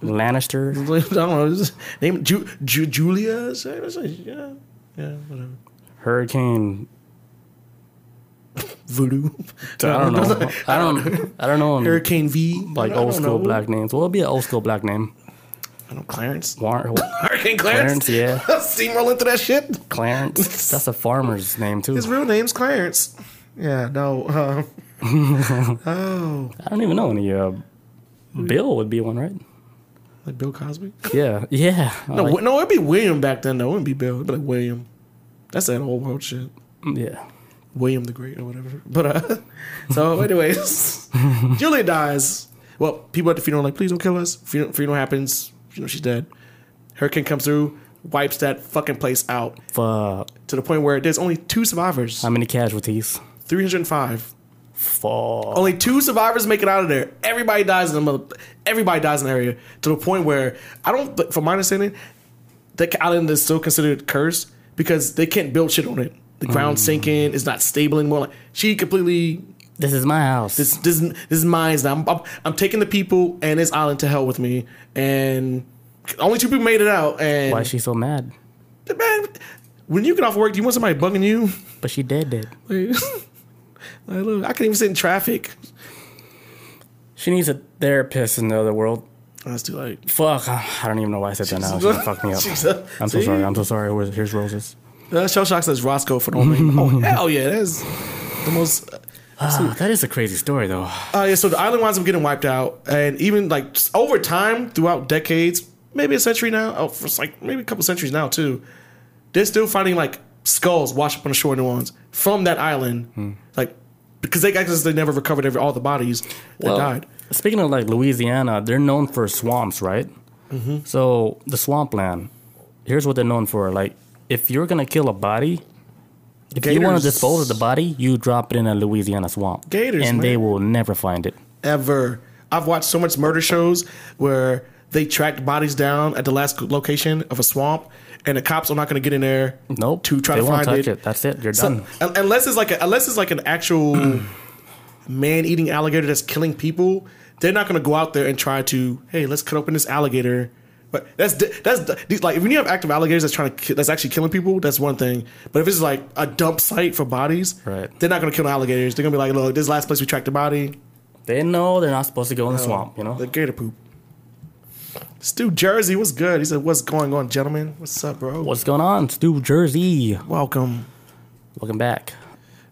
Lannister. I don't know. Name Julia. Yeah, whatever. Hurricane. Voodoo. I don't know. Hurricane V. Like old school black names. Well, it'll be an old school black name. I don't know. Clarence. Hurricane Clarence. Yeah. Steamroll into that shit. Clarence. That's a farmer's name too. His real name's Clarence. Yeah. No. Oh. I don't even know any. Bill would be one, right? Like Bill Cosby. Yeah. Yeah. No. It'd be William back then. Though it wouldn't be Bill. It'd be like William. That's that old world shit. Yeah. William the Great or whatever. But so anyways, Julia dies. Well, people at the funeral are like, please don't kill us. Funeral happens. You know, she's dead. Hurricane comes through, wipes that fucking place out. Fuck. To the point where there's only 2 survivors. How many casualties? 305. Fuck. Only 2 survivors make it out of there. Everybody dies in the area. To the point where from my understanding, the island is still considered cursed because they can't build shit on it. The ground's sinking. It's not stable anymore. Like, she completely... This is my house. This is mine. I'm taking the people and this island to hell with me. And only 2 people made it out. And why is she so mad? Man, when you get off work, do you want somebody bugging you? But she dead. Look, I can't even sit in traffic. She needs a therapist in the other world. That's too late. Fuck. I don't even know why I said that now. She fucked me up. I'm so sorry. Here's roses. Shell Shock says Roscoe for the moment. Oh, hell yeah. That is the most... that is a crazy story, though. So the island winds up getting wiped out. And even, over time, throughout decades, maybe a century now, maybe a couple centuries now, too, they're still finding, skulls washed up on the shore in New Orleans from that island. Because they never recovered all the bodies that died. Speaking of, Louisiana, they're known for swamps, right? Mm-hmm. So the swampland, here's what they're known for, if you're going to kill a body, if you want to dispose of the body, you drop it in a Louisiana swamp. Gators, and man. They will never find it. Ever. I've watched so much murder shows where they tracked bodies down at the last location of a swamp, and the cops are not going to get in there. Nope. To try to find it. That's it. You're done. Unless it's like an actual man-eating alligator that's killing people, they're not going to go out there and try to, hey, let's cut open this alligator. But that's like, when you have active alligators that's actually killing people, that's one thing. But if it's like a dump site for bodies, right, they're not going to kill the alligators. They're going to be like, look, this last place we tracked the body. They know they're not supposed to go in the swamp, you know? The gator poop. Stu Jersey, what's good? He said, what's going on, gentlemen? What's up, bro? What's going on, Stu Jersey? Welcome. Welcome back.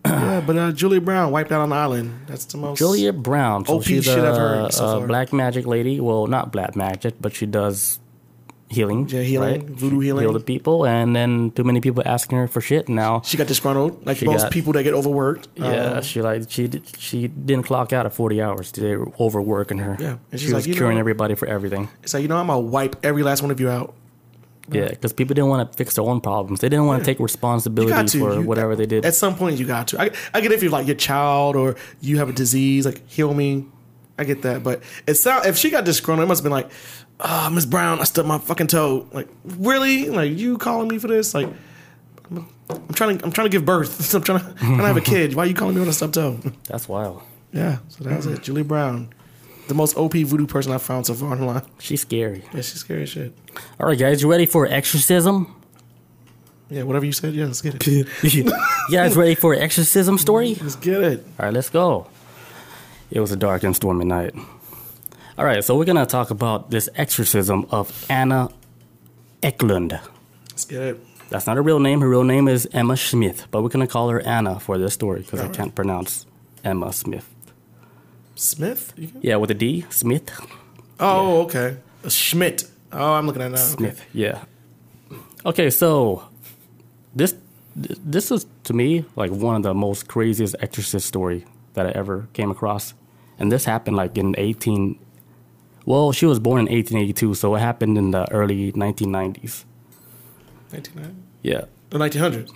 Yeah, but Julia Brown wiped out on the island. That's the most Julia Brown. So OP she's shit I've heard so far. Black magic lady. Well, not black magic, but she does healing. Yeah, healing. Right? Voodoo healing. Heal the people, and then too many people asking her for shit now. She got disgruntled, like most people that get overworked. Yeah, she didn't clock out at 40 hours. They were overworking her. Yeah, and she was like, curing everybody for everything. It's like, you know, I'm going to wipe every last one of you out. Yeah, because people didn't want to fix their own problems. They didn't want to take responsibility for whatever they did. At some point, you got to. I get it if you're like your child or you have a disease, like heal me. I get that, but if she got disgruntled, it must have been like, oh, Miss Brown, I stubbed my fucking toe. Like, really? Like, you calling me for this? Like, I'm trying to give birth. I'm trying to have a kid. Why are you calling me on a stubbed toe? That's wild. Yeah. So that was it. Julie Brown. The most OP voodoo person I've found so far online. She's scary. Yeah, she's scary as shit. All right, guys, you ready for exorcism? Yeah, whatever you said. Yeah, let's get it. You guys ready for an exorcism story? Let's get it. All right, let's go. It was a dark and stormy night. All right, so we're going to talk about this exorcism of Anna Eklund. Let's get it. That's not her real name. Her real name is Emma Schmidt, but we're going to call her Anna for this story because I can't pronounce Emma Smith. Smith? Yeah, with a D. Smith. Oh, okay. Schmidt. Oh, I'm looking at it now. Smith, okay. Yeah. Okay, so this is, to me, like one of the most craziest exorcist story that I ever came across. And this happened like in she was born in 1882, so it happened in the early 1990s. 1990? Yeah. The 1900s?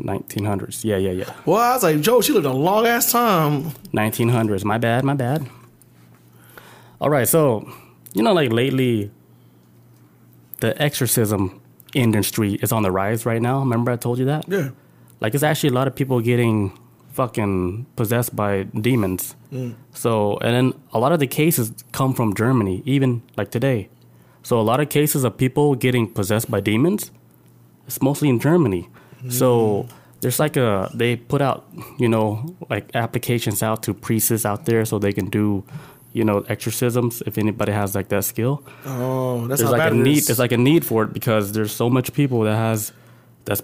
1900s. Yeah. Well, I was like, Joe, she lived a long ass time. 1900s. My bad. All right, so, you know, like lately, the exorcism industry is on the rise right now. Remember I told you that? Yeah. Like, it's actually a lot of people getting fucking possessed by demons. Mm. So, and then a lot of the cases come from Germany, even like today. So a lot of cases of people getting possessed by demons, it's mostly in Germany. So there's like they put out, you know, like applications out to priests out there so they can do, you know, exorcisms if anybody has like that skill. Oh, that's how bad it is. There's like a need for it because there's so much people that's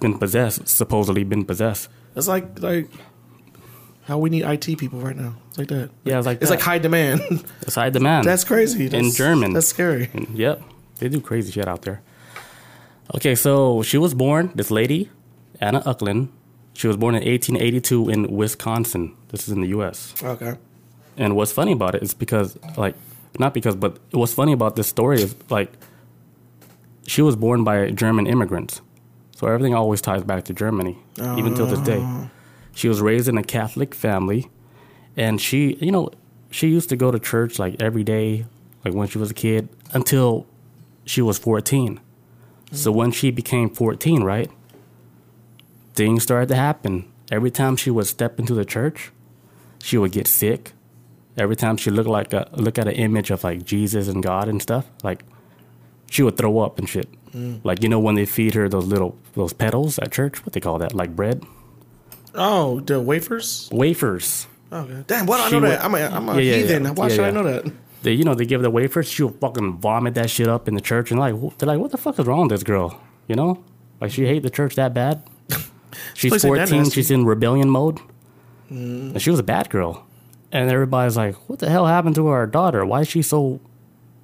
been possessed, supposedly been possessed. That's like how we need IT people right now. It's like that. Yeah, it's like it's that. Like high demand. It's high demand. That's crazy. That's, in German. That's scary. And, yep. They do crazy shit out there. Okay, so she was born, this lady, Anna Eklund. She was born in 1882 in Wisconsin. This is in the U.S. Okay. And what's funny about it is what's funny about this story is, like, she was born by German immigrants. So everything always ties back to Germany, even till this day. She was raised in a Catholic family. And she, you know, she used to go to church, like, every day, like, when she was a kid, until she was 14. Mm. So when she became 14, right? Things started to happen. Every time she would step into the church, she would get sick. Every time she looked at an image of like Jesus and God and stuff, like she would throw up and shit. Mm. Like, you know, when they feed her those petals at church, what they call that, like bread. Oh, the wafers. Wafers. Oh, okay. Damn! Why do I know that? I'm a heathen. Yeah. Why should I know that? They give the wafers. She'll fucking vomit that shit up in the church, and like they're like, what the fuck is wrong with this girl? You know, like she hate the church that bad. She's 14, she's in rebellion mode. Mm. And she was a bad girl. And everybody's like, what the hell happened to our daughter? Why is she so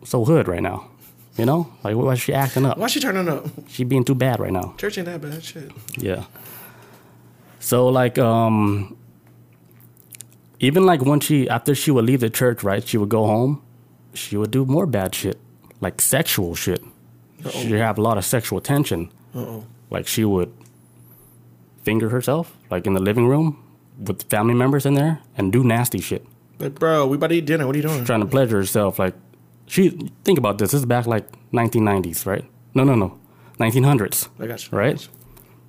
hood right now? You know? Like, why is she acting up? Why is she turning up? She being too bad right now. Church ain't that bad shit. Yeah. So, like, even, like, when after she would leave the church, right, she would go home, she would do more bad shit. Like, sexual shit. Uh-oh. She'd have a lot of sexual tension. Uh-oh. Like, she would finger herself, like in the living room with family members in there, and do nasty shit. Like, bro, we about to eat dinner. What are you doing? She's trying to pleasure herself, like she, think about this. This is back like 1990s, right? No, 1900s. I got you. Right?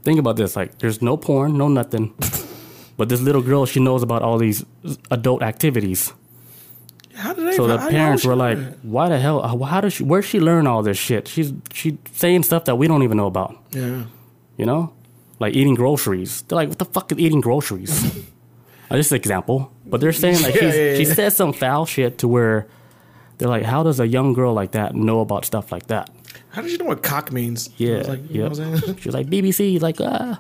Think about this. Like, there's no porn, no nothing. But this little girl, she knows about all these adult activities. How did they? So the parents were like, "Why the hell? How does she? Where she learn all this shit? She's saying stuff that we don't even know about." Yeah. You know, like eating groceries. They're like, "What the fuck is eating groceries?" Just an example, but they're saying like she says some foul shit to where they're like, "How does a young girl like that know about stuff like that?" How does she know what cock means? Yeah, know what I'm saying? She was like BBC, like what?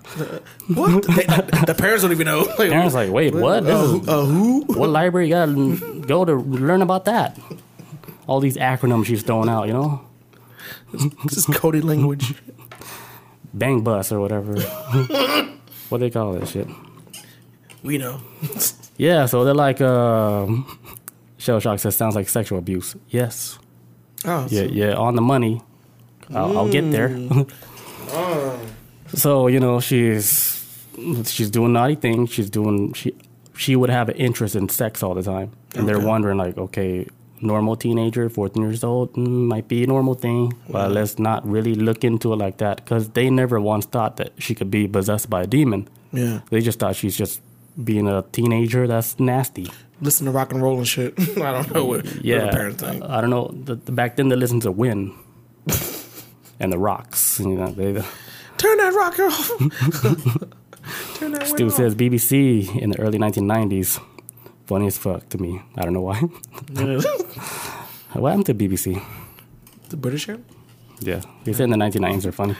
The parents don't even know. Like, parents like, wait, what? Who? What library you gotta go to learn about that? All these acronyms she's throwing out, you know? This is coded language. Bang bus or whatever. What they call that shit? We know. Yeah, so they're like, Shell Shock says, sounds like sexual abuse. Yes. Oh, yeah, so. Yeah, on the money. I'll get there. So, you know, she's doing naughty things. She would have an interest in sex all the time. And they're wondering, like, okay, normal teenager, 14 years old, might be a normal thing. But let's not really look into it like that. Because they never once thought that she could be possessed by a demon. Yeah. They just thought she's just being a teenager. That's nasty. Listen to rock and roll and shit. I don't know what the parents think. I don't know. Back then they listened to Wynn. And the rocks, you know, they turn that rock off. Turn that. Stu says BBC in the early 1990s. Funny as fuck to me. I don't know why. What happened to BBC? The British era? Yeah, they said in the 1990s are funny.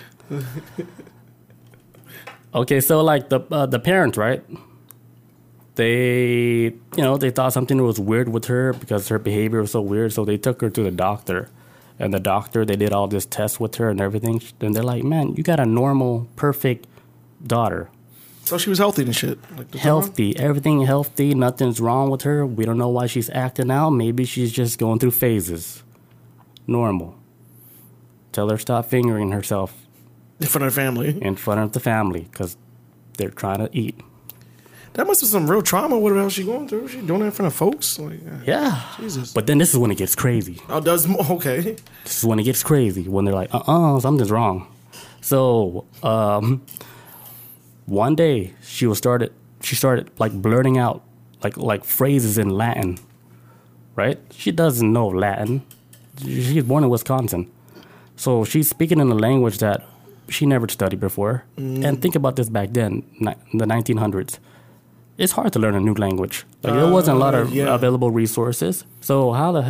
Okay, so like the parents, right? They, you know, they thought something was weird with her because her behavior was so weird. So they took her to the doctor. And the doctor, they did all this test with her and everything. And they're like, man, you got a normal, perfect daughter. So she was healthy and shit. Like, healthy. Everything healthy. Nothing's wrong with her. We don't know why she's acting out. Maybe she's just going through phases. Normal. Tell her stop fingering herself. In front of her family. In front of the family. Because they're trying to eat. That must be some real trauma. What the hell is she going through? She doing that in front of folks? Like, yeah. Jesus. But then this is when it gets crazy. Oh, does okay. This is when it gets crazy. When they're like, something's wrong. So, one day she started like blurting out like phrases in Latin. Right? She doesn't know Latin. She's born in Wisconsin. So she's speaking in a language that she never studied before. And think about this back then, the 1900s. It's hard to learn a new language. Like, there wasn't a lot of available resources. So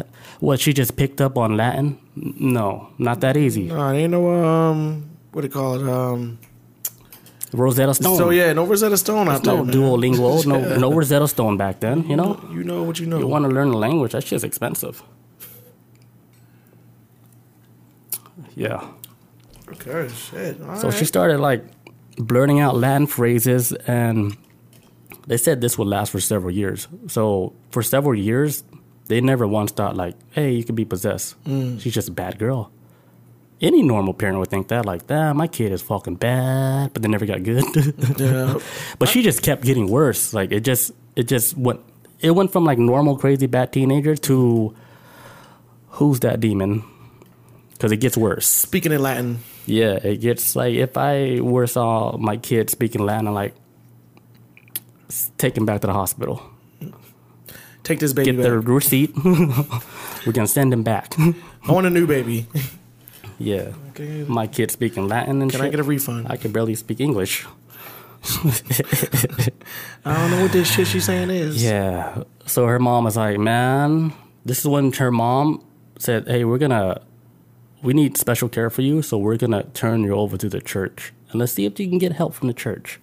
she just picked up on Latin? No, not that easy. No, there ain't no, what do you call it? Rosetta Stone. So, yeah, no Rosetta Stone out there. No Duolingo, no Rosetta Stone back then, you know? You know what you know. You want to learn a language, that shit's expensive. Yeah. Okay, shit. All right. She started, like, blurting out Latin phrases and... They said this would last for several years. So for several years, they never once thought like, hey, you could be possessed. She's just a bad girl. Any normal parent would think that, like, my kid is fucking bad, but they never got good. Yeah. But she just kept getting worse. Like, it just went from like normal, crazy, bad teenager to who's that demon? Because it gets worse. Speaking in Latin. Yeah, it gets like, if I saw my kid speaking Latin, I'm like, take him back to the hospital. Take this baby. Get the receipt. We're gonna send him back. I want a new baby. Yeah. Okay. My kid's speaking Latin and shit. Can I get a refund? I can barely speak English. I don't know what this shit she's saying is. Yeah. So her mom was like, man, this is when her mom said, hey, we need special care for you, so we're gonna turn you over to the church. And let's see if you can get help from the church.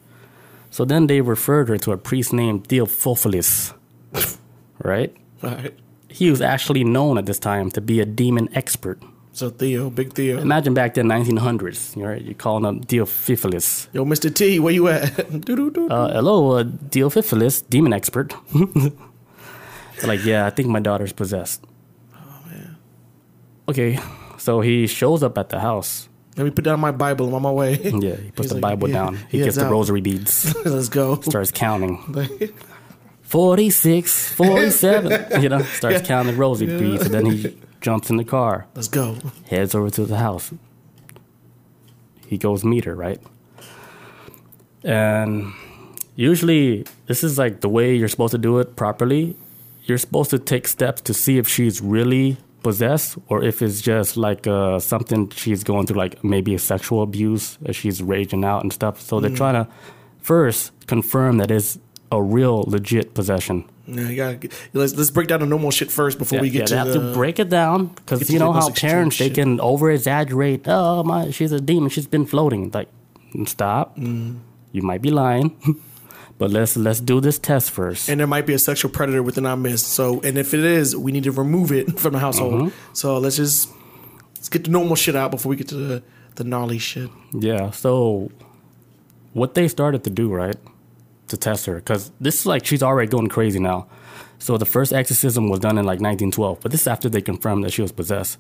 So then they referred her to a priest named Theophilus, right? All right. He was actually known at this time to be a demon expert. So Theo, big Theo. Imagine back then, 1900s, right? You're calling him Theophilus. Yo, Mr. T, where you at? Hello, Theophilus, demon expert. Like, yeah, I think my daughter's possessed. Oh, man. Okay, so he shows up at the house. Let me put down my Bible. I'm on my way. Yeah, he puts the Bible down. He gets the rosary beads. Let's go. Starts counting. 46, 47. You know, starts counting rosary beads. And then he jumps in the car. Let's go. Heads over to the house. He goes meet her, right? And usually, this is like the way you're supposed to do it properly. You're supposed to take steps to see if she's really possessed or if it's just like something she's going through, like maybe a sexual abuse, as she's raging out and stuff. So they're trying to first confirm that it's a real legit possession. Yeah, you gotta get, let's break down the normal shit first before we get to the... Yeah, they have to break it down because you know how parents, they can over-exaggerate. Oh, my, she's a demon. She's been floating. Like, stop. You might be lying. But let's do this test first. And there might be a sexual predator within our midst. So, and if it is, we need to remove it from the household. So let's get the normal shit out before we get to the gnarly shit. Yeah. So what they started to do, right, to test her, because this is like she's already going crazy now. So the first exorcism was done in like 1912, but this is after they confirmed that she was possessed.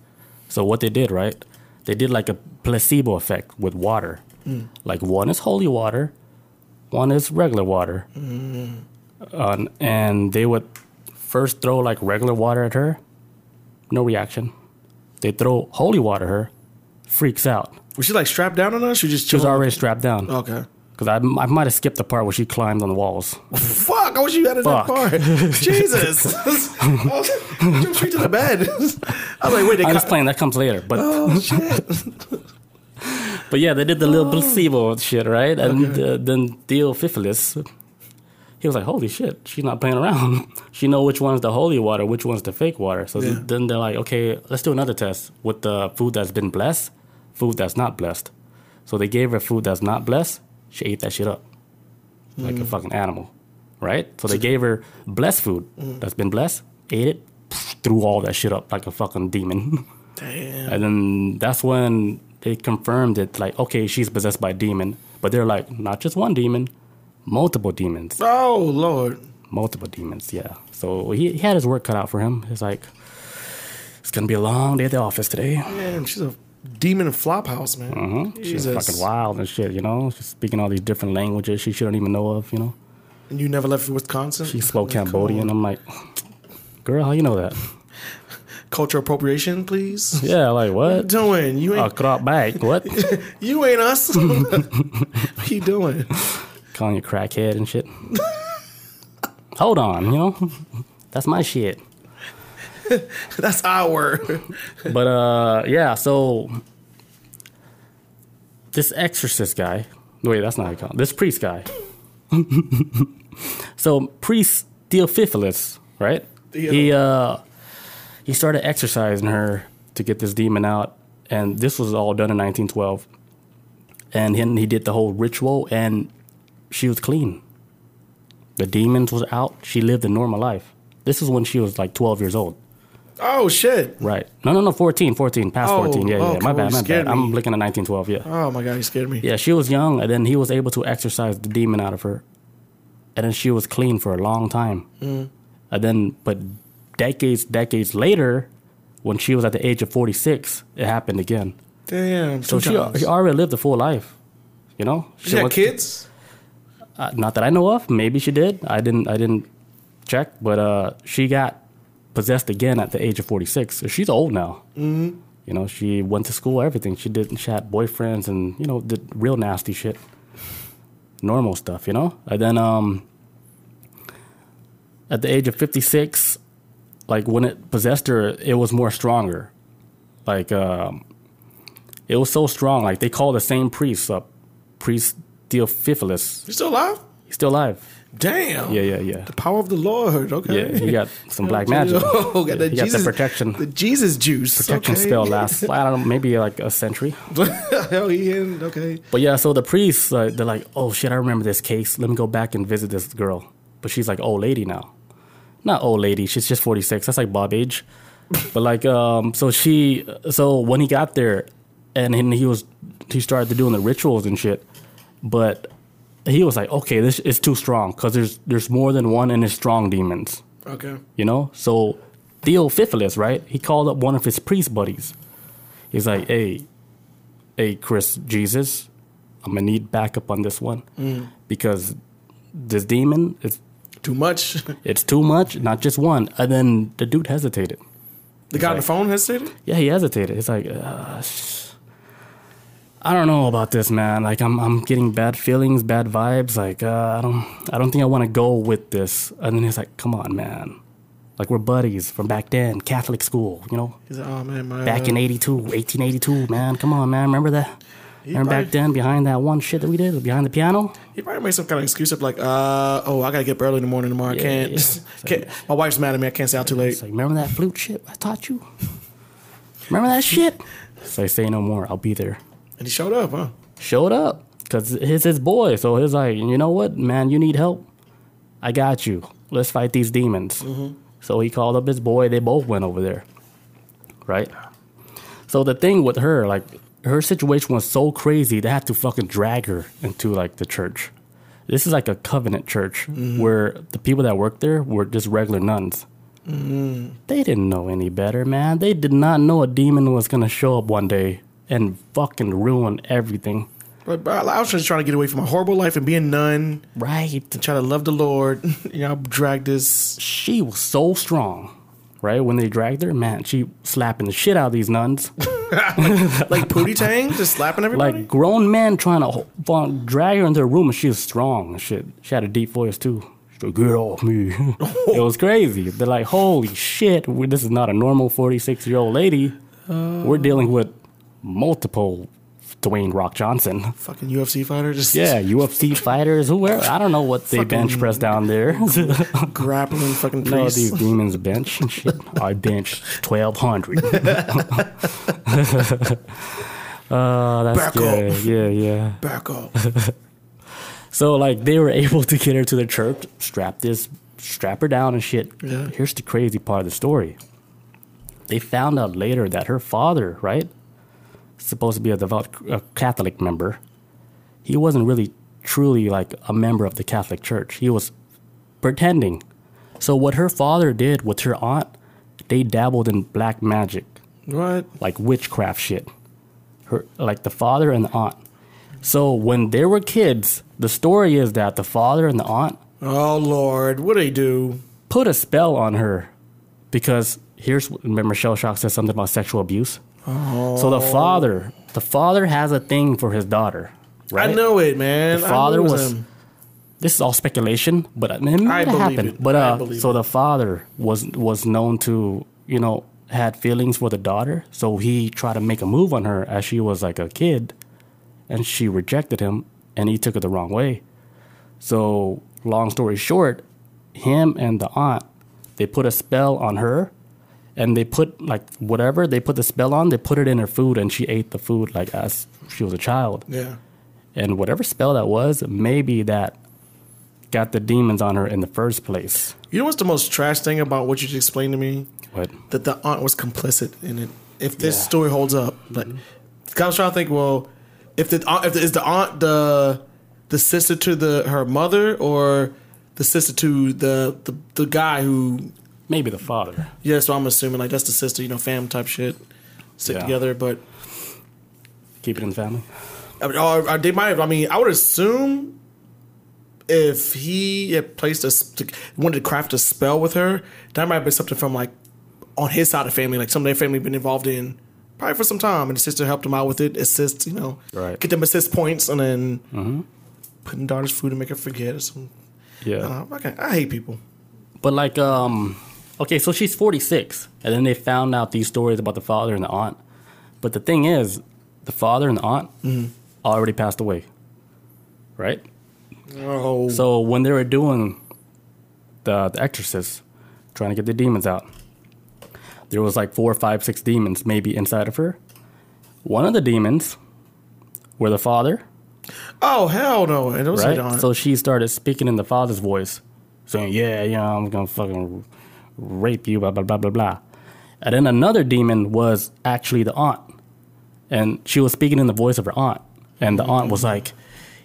So what they did, right, they did like a placebo effect with water. Like one is holy water. One is regular water. And they would first throw like regular water at her. No reaction. They throw holy water at her. Freaks out. Was she like strapped down on us? She just was already strapped down. Okay. Because I might have skipped the part where she climbed on the walls. Fuck! I wish you added that part. Jesus! Jump straight to the bed. I was like, wait. I was playing. That comes later. But oh shit. But yeah, they did the little placebo shit, right? And then Theophilus, he was like, holy shit, she's not playing around. She know which one's the holy water, which one's the fake water. So then they're like, okay, let's do another test with the food that's been blessed, food that's not blessed. So they gave her food that's not blessed. She ate that shit up like a fucking animal, right? So they gave her blessed food that's been blessed, ate it, threw all that shit up like a fucking demon. Damn. And then that's when... they confirmed it, like, okay, she's possessed by a demon. But they're like, not just one demon, multiple demons. Oh, Lord. Multiple demons, yeah. So he had his work cut out for him. He's like, it's going to be a long day at the office today. Man, she's a demon in Flophouse, man. She's fucking wild and shit, you know? She's speaking all these different languages she shouldn't even know of, you know? And you never left Wisconsin? She spoke Cambodian. I'm like, girl, how you know that? Cultural appropriation, please. Yeah, like what? What you doing? You ain't crop bag. What? You ain't us. What you doing? Calling you crackhead and shit. Hold on, you know, that's my shit. That's our. But yeah. So this exorcist guy. Wait, that's not how you call him. This priest guy. So priest Theophilus, right? He started exercising her to get this demon out, and this was all done in 1912. And he did the whole ritual, and she was clean. The demons was out. She lived a normal life. This is when she was like 12 years old. Oh, shit. Right. No, 14, past 14. Yeah, my bad. I'm looking at 1912, yeah. Oh, my God, you scared me. Yeah, she was young, and then he was able to exorcise the demon out of her. And then she was clean for a long time. And then, but... Decades later, when she was at the age of 46, it happened again. Damn. So she already lived a full life, you know? She had kids? Not that I know of. Maybe she did. I didn't check. But she got possessed again at the age of 46. So she's old now. Mm-hmm. You know, she went to school, everything. She had boyfriends and, you know, did real nasty shit. Normal stuff, you know? And then at the age of 56... like, when it possessed her, it was more stronger. Like, it was so strong. Like, they called the same priest up, Priest Theophilus. He's still alive? He's still alive. Damn. Yeah. The power of the Lord. Okay. Yeah, he got some black magic. Oh, got that he Jesus, got the protection. The Jesus juice. Protection spell lasts, I don't know, maybe like a century. Hell, he in. Okay. But, yeah, so the priests, they're like, oh, shit, I remember this case. Let me go back and visit this girl. But she's like old lady now. Not old lady. She's just 46. That's like Bob age. But like, so when he got there and he started doing the rituals and shit, but he was like, okay, this is too strong. Cause there's more than one and it's strong demons. Okay. You know? So Theophilus, right? He called up one of his priest buddies. He's like, hey, Chris, Jesus, I'm gonna need backup on this one because this demon is too much. It's too much, not just one. And then the dude hesitated. The guy on the phone hesitated? Yeah, he hesitated. He's like, I don't know about this, man. Like, I'm getting bad feelings, bad vibes. Like, I don't think I want to go with this. And then he's like, come on, man. Like, we're buddies from back then, Catholic school, you know? He's like, oh, man, my... Back in 1882, man. Come on, man. Remember that? Remember back then, behind that one shit that we did, behind the piano? He probably made some kind of excuse up like, I got to get up early in the morning tomorrow. Yeah, I can't. Yeah. Can't. My wife's mad at me. I can't stay out too late. Like, remember that flute shit I taught you? Remember that shit? So I say no more. I'll be there. And he showed up, huh? Showed up. Because it's his boy. So he's like, you know what, man? You need help? I got you. Let's fight these demons. Mm-hmm. So he called up his boy. They both went over there. Right? So the thing with her, like... Her situation was so crazy, they had to fucking drag her into, like, the church. This is, like, a covenant church where the people that worked there were just regular nuns. Mm-hmm. They didn't know any better, man. They did not know a demon was going to show up one day and fucking ruin everything. But I was just trying to get away from a horrible life and be a nun. Right. And try to love the Lord. You know, drag this. She was so strong. Right? When they dragged her, man, she slapping the shit out of these nuns. like Pootie Tang? Just slapping everybody? Like grown men trying to drag her into a room, and she was strong and shit. She had a deep voice, too. She's like, get off me. It was crazy. They're like, holy shit, this is not a normal 46-year-old lady. We're dealing with multiple Dwayne Rock Johnson. Fucking UFC fighter? UFC fighters. Whoever. I don't know what they bench press down there. Grappling fucking priest. No, these demons bench and shit. I bench 1,200. That's back good. Up. Yeah. Back up. So, like, they were able to get her to the church, strap her down and shit. Yeah. Here's the crazy part of the story. They found out later that her father, right? Supposed to be a devout Catholic member. He wasn't really truly like a member of the Catholic Church. He was pretending. So what her father did with her aunt, they dabbled in black magic. What? Like witchcraft shit. Like the father and the aunt. So when they were kids, the story is that the father and the aunt... Oh, Lord. What did he do? Put a spell on her. Because remember Shell Shock said something about sexual abuse? Oh. So the father has a thing for his daughter, right? I know it, man. The father was him. This is all speculation, but it may not happen. The father was known to, you know, had feelings for the daughter, so he tried to make a move on her as she was like a kid, and she rejected him, and he took it the wrong way. So long story short, him and the aunt, they put a spell on her. And they put, like, whatever, they put the spell on, they put it in her food, and she ate the food, like, as she was a child. Yeah. And whatever spell that was, maybe that got the demons on her in the first place. You know what's the most trash thing about what you just explained to me? What? That the aunt was complicit in it. If this story holds up, like, I was trying to think, well, is the aunt the sister to her mother, or the sister to the guy who... Maybe the father. Yeah, so I'm assuming like that's the sister, you know, fam type shit. Sit together, but keep it in the family. I would assume if he had wanted to craft a spell with her, that might have been something from like on his side of the family, like some of their family been involved in probably for some time, and the sister helped him out with it, assist, you know, right. Get them assist points, and then putting daughter's food to make her forget or something. Yeah, I hate people. But like, okay, so she's 46, and then they found out these stories about the father and the aunt. But the thing is, the father and the aunt already passed away, right? Oh. So when they were doing the exorcist, trying to get the demons out, there was like 4, 5, 6 demons maybe inside of her. One of the demons were the father. Oh, hell no. It was right? The aunt. So she started speaking in the father's voice. Saying, I'm going to fucking rape you, blah, blah, blah, blah, blah. And then another demon was actually the aunt. And she was speaking in the voice of her aunt. And the aunt was like,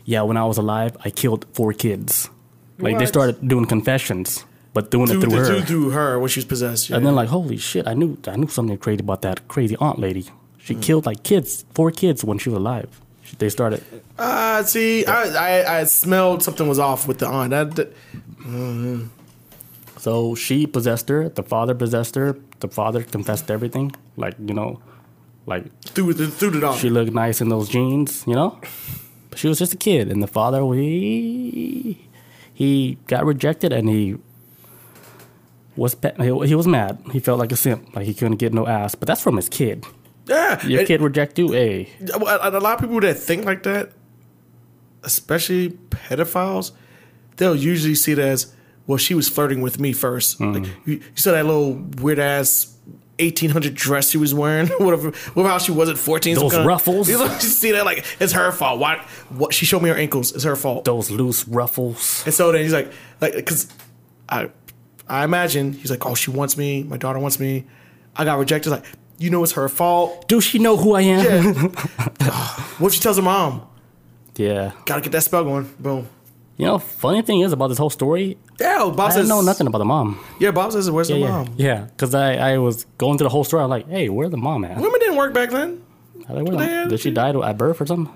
yeah, when I was alive, I killed 4 kids. Like, what? They started doing confessions, but doing it through her. Through her, when she was possessed. Yeah. And then like, holy shit, I knew something crazy about that crazy aunt lady. She killed like 4 kids when she was alive. They started. I smelled something was off with the aunt. So she possessed her. The father possessed her. the father confessed everything. Like, you know, like threw it off. She looked nice in those jeans, you know. But she was just a kid, and the father, he got rejected, and he was mad. He felt like a simp, like he couldn't get no ass. But that's from his kid. Yeah, your kid reject you, hey. And a lot of people that think like that, especially pedophiles, they'll usually see it as, well, she was flirting with me first. Mm. Like, you saw that little weird ass 1800 dress she was wearing, whatever. Well, how she wasn't 14. Those ruffles. You see that, like, it's her fault. Why? What? She showed me her ankles. It's her fault. Those loose ruffles. And so then he's like, because I imagine he's like, oh, she wants me. My daughter wants me. I got rejected. Like, you know, it's her fault. Do she know who I am? Yeah. What if she tells her mom? Yeah. Gotta get that spell going. Boom. You know, funny thing is about this whole story, yeah, Bob says, I know nothing about the mom. Yeah, Bob says, where's the mom? Yeah, because I was going through the whole story. I'm like, hey, where's the mom at? Women didn't work back then. Did she die at birth or something?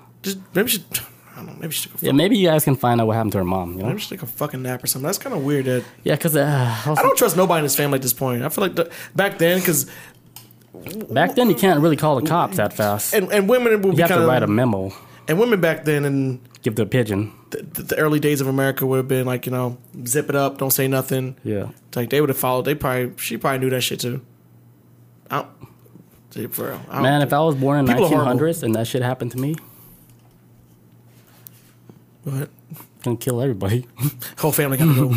Maybe she took a fucking nap. Yeah, maybe you guys can find out what happened to her mom. You know? Maybe she took a fucking nap or something. That's kind of weird. Yeah, because... I don't trust nobody in this family at this point. I feel like back then, because... Back then, you can't really call the cops that fast. And women would be kind of... You have to write a memo. And women back then and... Give the pigeon. The early days of America would have been like, you know, zip it up, don't say nothing. Yeah. It's like they would have followed. She probably knew that shit too. Man, if I was born in 1900s and that shit happened to me. What? Gonna kill everybody. Whole family gotta go.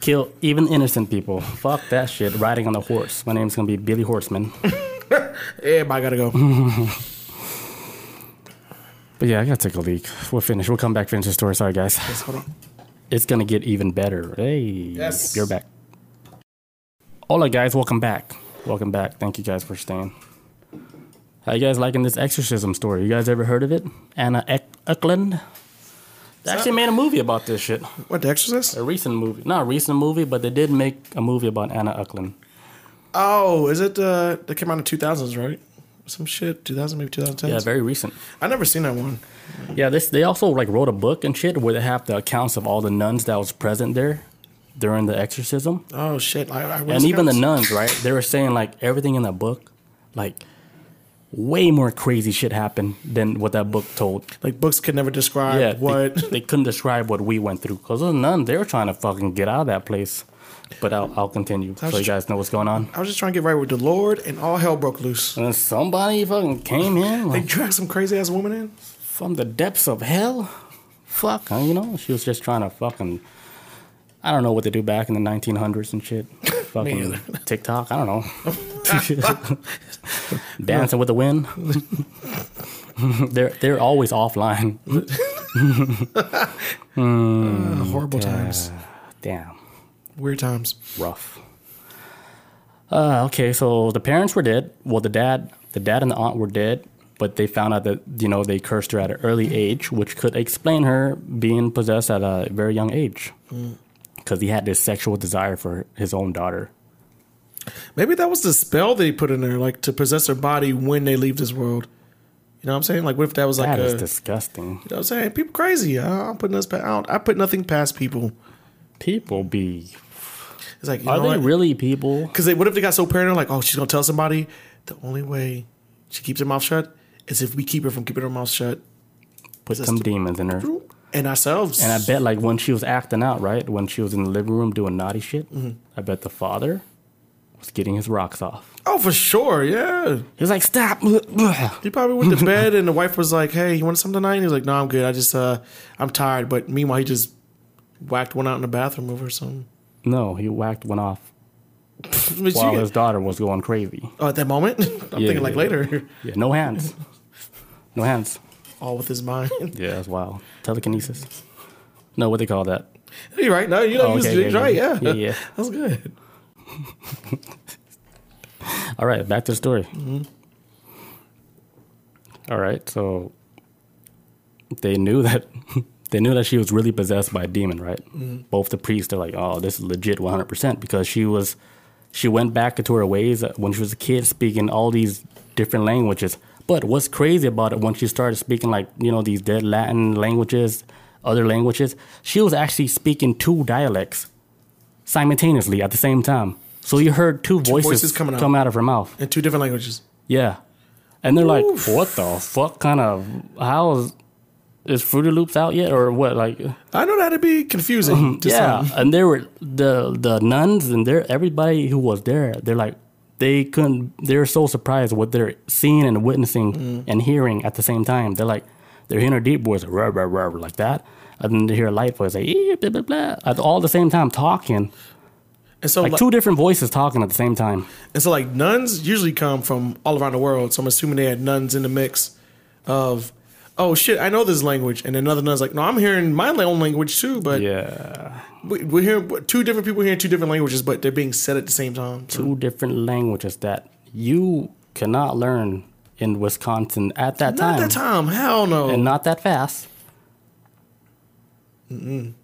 Kill even innocent people. Fuck that shit. Riding on a horse. My name's gonna be Billy Horseman. Everybody gotta go. But yeah, I gotta take a leak. We'll finish. We'll come back, finish the story. Sorry, guys. Yes, hold on. It's gonna get even better. Hey, yes. You're back. Hola, guys. Welcome back. Welcome back. Thank you guys for staying. How you guys liking this exorcism story? You guys ever heard of it? Anna Eklund? They actually made a movie about this shit. What, The Exorcist? A recent movie. Not a recent movie, but they did make a movie about Anna Eklund. Oh, is it? That came out in the 2000s, right? Some shit, 2000, maybe 2010. Yeah, very recent. I've never seen that one. Yeah, they also like wrote a book and shit where they have the accounts of all the nuns that was present there during the exorcism. Oh shit! And even the nuns, right? They were saying like everything in the book, like way more crazy shit happened than what that book told. Like books could never describe what they couldn't describe what we went through because those nuns they were trying to fucking get out of that place. But I'll continue so you guys know what's going on. I was just trying to get right with the Lord, and all hell broke loose. And then somebody fucking came in. Like, they dragged some crazy-ass woman in? From the depths of hell? Fuck, you know? She was just trying to fucking... I don't know what they do back in the 1900s and shit. Fucking TikTok, I don't know. Dancing with the wind. They're always offline. Horrible times. Damn. Weird times. Rough. Okay, so the parents were dead. Well, the dad and the aunt were dead, but they found out that, you know, they cursed her at an early age, which could explain her being possessed at a very young age. Because he had this sexual desire for his own daughter. Maybe that was the spell they put in there, like to possess her body when they leave this world. You know what I'm saying? Like, what if that was like that is disgusting. You know what I'm saying? People crazy. I put nothing past people. People be... It's like, are they really people? Because what if they got so paranoid, like, oh, she's going to tell somebody? The only way she keeps her mouth shut is if we keep her from keeping her mouth shut. Put some demons in her. And ourselves. And I bet, like, when she was acting out, right? When she was in the living room doing naughty shit, I bet the father was getting his rocks off. Oh, for sure, yeah. He was like, stop. He probably went to bed, and the wife was like, hey, you want something tonight? And he was like, no, I'm good. I just, I'm tired. But meanwhile, he just whacked one out in the bathroom over something. No, he whacked one off while his daughter was going crazy. Oh, at that moment? I'm thinking later. Yeah, no hands. No hands. All with his mind. Yeah, that's wild. Telekinesis. No, what they call that? You're right. No, you know, yeah. That's good. All right, back to the story. All right, so they knew that she was really possessed by a demon, right? Both the priests are like, oh, this is legit 100% because she went back into her ways when she was a kid speaking all these different languages. But what's crazy about it, when she started speaking like, you know, these dead Latin languages, other languages, she was actually speaking two dialects simultaneously at the same time. So you heard two voices come out of her mouth. In two different languages. Yeah. And they're like, what the fuck kind of, how is Fruity Loops out yet? Or what? Like, I know that'd be confusing. Yeah. Some. And there were the nuns and everybody who was there, they're like, they're so surprised what they're seeing and witnessing and hearing at the same time. They're like, they're hearing a deep voice, rah, rah, rah, like that. And then they hear a light voice, like, blah, blah, blah, at all the same time talking. And so, like, two different voices talking at the same time. And so, like, nuns usually come from all around the world. So I'm assuming they had nuns in the mix of, oh, shit, I know this language. And another nun's like, no, I'm hearing my own language, too. But yeah, we're hearing two different people hearing two different languages, but they're being said at the same time. Two different languages that you cannot learn in Wisconsin at that time. Not that time. Hell no. And not that fast. Mm-mm.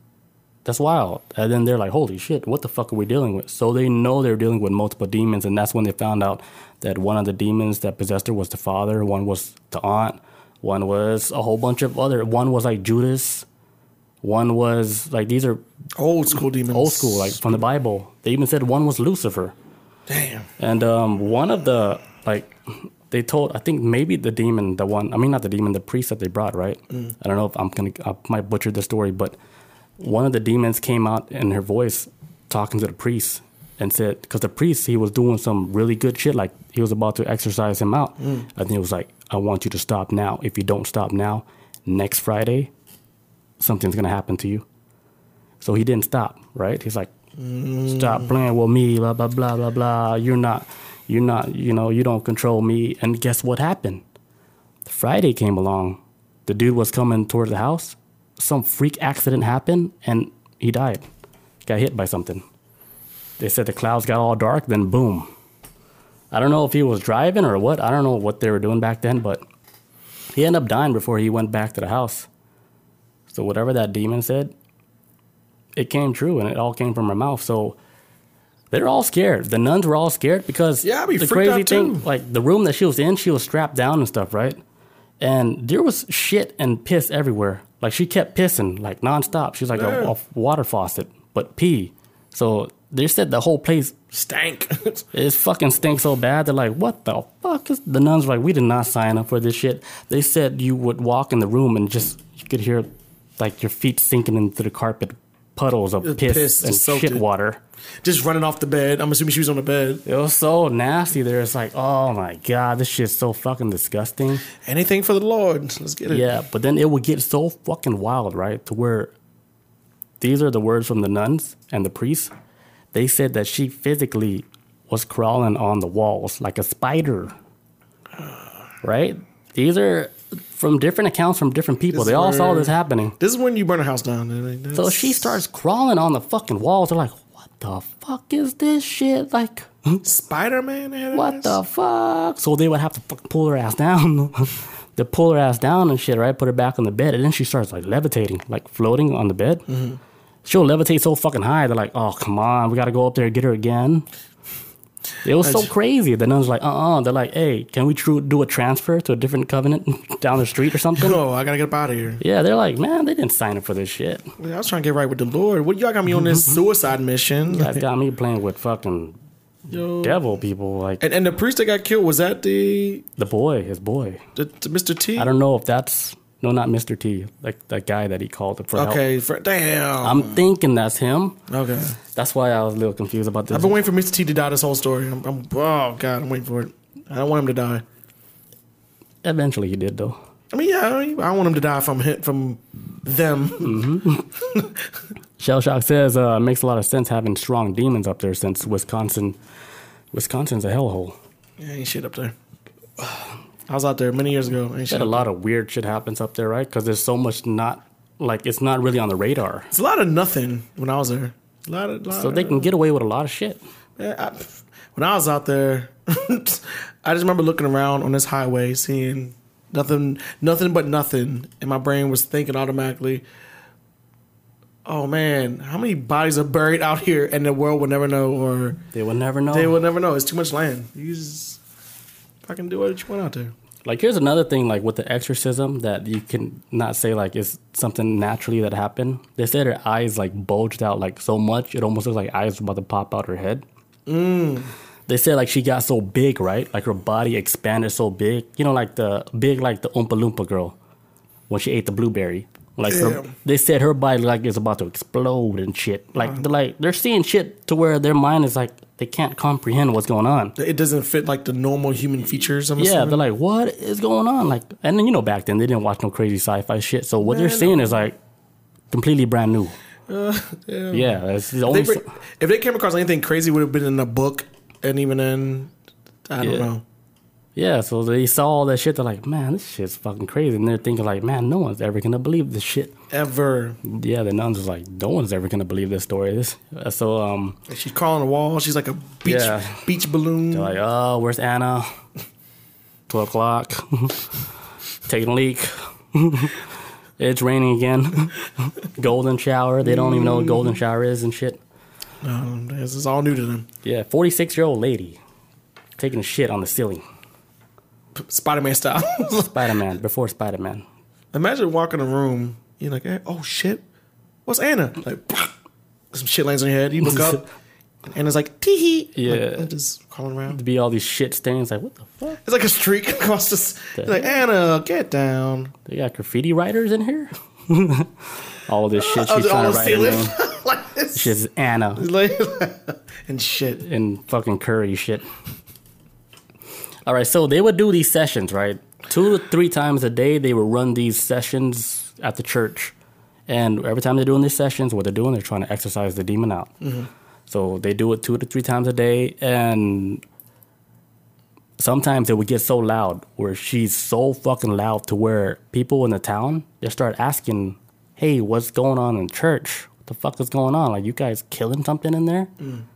That's wild. And then they're like, holy shit, what the fuck are we dealing with? So they know they're dealing with multiple demons, and that's when they found out that one of the demons that possessed her was the father, one was the aunt, one was a whole bunch of other, one was like Judas, one was like, these are old school demons. Old school, like from the Bible. They even said one was Lucifer. Damn. And one of the, like, they told, I think maybe the demon, the one, I mean not the demon, the priest that they brought, right? Mm. I don't know if I might butcher the story, but one of the demons came out in her voice talking to the priest and said, because the priest, he was doing some really good shit. Like, he was about to exorcise him out. Mm. And he was like, I want you to stop now. If you don't stop now, next Friday, something's going to happen to you. So he didn't stop, right? He's like, stop playing with me, blah, blah, blah, blah, blah. You're not, you know, you don't control me. And guess what happened? Friday came along. The dude was coming towards the house. Some freak accident happened, and he died. Got hit by something. They said the clouds got all dark, then boom. I don't know if he was driving or what. I don't know what they were doing back then, but he ended up dying before he went back to the house. So whatever that demon said, it came true, and it all came from her mouth. So they're all scared. The nuns were all scared because the crazy thing, like the room that she was in, she was strapped down and stuff, right? And there was shit and piss everywhere. Like, she kept pissing, like, nonstop. She was like a water faucet, but pee. So they said the whole place stank. It fucking stinks so bad. They're like, what the fuck? The nuns were like, we did not sign up for this shit. They said you would walk in the room and just, you could hear, like, your feet sinking into the carpet, puddles of piss and shit water. Just running off the bed. I'm assuming she was on the bed. It was so nasty there. It's like, oh my God, this shit's so fucking disgusting. Anything for the Lord. Let's get it. Yeah, but then it would get so fucking wild, right? To where these are the words from the nuns and the priests. They said that she physically was crawling on the walls like a spider, right? These are from different accounts from different people. They all saw this happening. This is when you burn a house down. That's... So she starts crawling on the fucking walls. They're like, the fuck is this shit? Like, Spider-Man? What the fuck? So they would have to fucking pull her ass down. They pull her ass down and shit, right? Put her back on the bed. And then she starts, like, levitating, like, floating on the bed. Mm-hmm. She'll levitate so fucking high. They're like, oh, come on. We got to go up there and get her again. It was so crazy. The nuns were like, uh-uh. They're like, hey, can we do a transfer to a different covenant down the street or something? No, I got to get up out of here. Yeah, they're like, man, they didn't sign up for this shit. I was trying to get right with the Lord. What, y'all got me on this suicide mission? Y'all got me playing with fucking devil people. Like, and the priest that got killed, was that the boy, his boy. The Mr. T? I don't know if that's... No, not Mr. T. Like that guy that he called for help. Okay, damn. I'm thinking that's him. Okay, that's why I was a little confused about this. I've been waiting for Mr. T to die this whole story. I'm waiting for it. I don't want him to die. Eventually, he did though. I mean, yeah, I don't want him to die from them. Mm-hmm. Shell Shock says it makes a lot of sense having strong demons up there since Wisconsin's a hellhole. Yeah, ain't shit up there. I was out there many years ago. And a lot of weird shit happens up there, right? Because there's so much it's not really on the radar. It's a lot of nothing when I was there. So they can get away with a lot of shit. Yeah, when I was out there, I just remember looking around on this highway, seeing nothing but nothing. And my brain was thinking automatically, oh man, how many bodies are buried out here and the world will never know? Or They will never know. It's too much land. You just... I can do what you want out there. Like, here's another thing, like, with the exorcism that you can not say, like, it's something naturally that happened. They said her eyes, like, bulged out, like, so much, it almost looks like eyes about to pop out her head. They said like she got so big, right? Like her body expanded so big. You know, like the big, like the Oompa Loompa girl when she ate the blueberry. Like her, they said her body like is about to explode and shit. Like they're seeing shit to where their mind is like they can't comprehend what's going on. It doesn't fit like the normal human features. I'm assuming. They're like, what is going on? Like, and then you know back then they didn't watch no crazy sci-fi shit. So what they're seeing is like completely brand new. It's the only if they came across anything crazy, would have been in a book. And even then, I don't know. Yeah, so they saw all that shit. They're like, man, this shit's fucking crazy. And they're thinking like, man, no one's ever going to believe this shit. Ever. Yeah, the nuns was like, no one's ever going to believe this story. So, and she's crawling the wall. She's like a beach balloon. They're like, oh, where's Anna? 12 o'clock. Taking a leak. It's raining again. Golden shower. They don't even know what golden shower is and shit. This is all new to them. Yeah, 46-year-old lady taking a shit on the ceiling, Spider-Man style. Spider-Man before Spider-Man. Imagine walking in a room, you're like, hey, "Oh shit, what's Anna?" Like, some shit lands on your head. You look up, and Anna's like, "Tee hee." Yeah, like, just crawling around. It'd be all these shit stains. Like, what the fuck? It's like a streak across this. It's like, Anna, get down. They got graffiti writers in here. All this shit she's trying to write. Like this. She's Anna. And shit. And fucking curry shit. All right, so they would do these sessions, right? 2 to 3 times a day, they would run these sessions at the church. And every time they're doing these sessions, what they're doing, they're trying to exorcise the demon out. Mm-hmm. So they do it 2 to 3 times a day. And sometimes it would get so loud where she's so fucking loud to where people in the town, they start asking, hey, what's going on in church? The fuck is going on? Like, you guys killing something in there?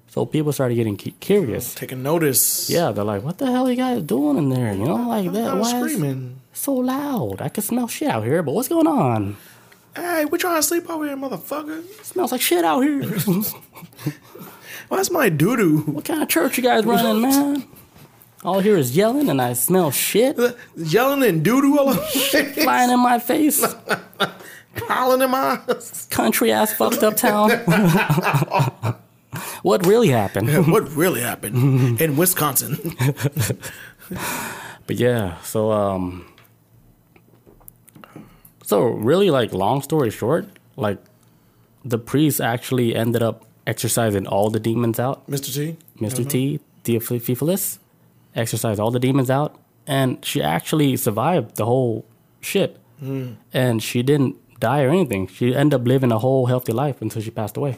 So people started getting curious. Taking notice. Yeah, they're like, what the hell are you guys doing in there? You know, like that. Why screaming? So loud. I can smell shit out here, but what's going on? Hey, we trying to sleep over here, motherfucker. It smells like shit out here. Why's my doo-doo? What kind of church you guys running, man? All I hear is yelling and I smell shit. Yelling and doo-doo all over shit flying in my face. Howling in my country ass fucked up town. What really happened? What really happened in Wisconsin? But yeah, so really, like, long story short, like, the priest actually ended up exorcising all the demons out. Mr. T, Theophilus, exorcised all the demons out, and she actually survived the whole shit, and she didn't die or anything. She ended up living a whole healthy life until she passed away.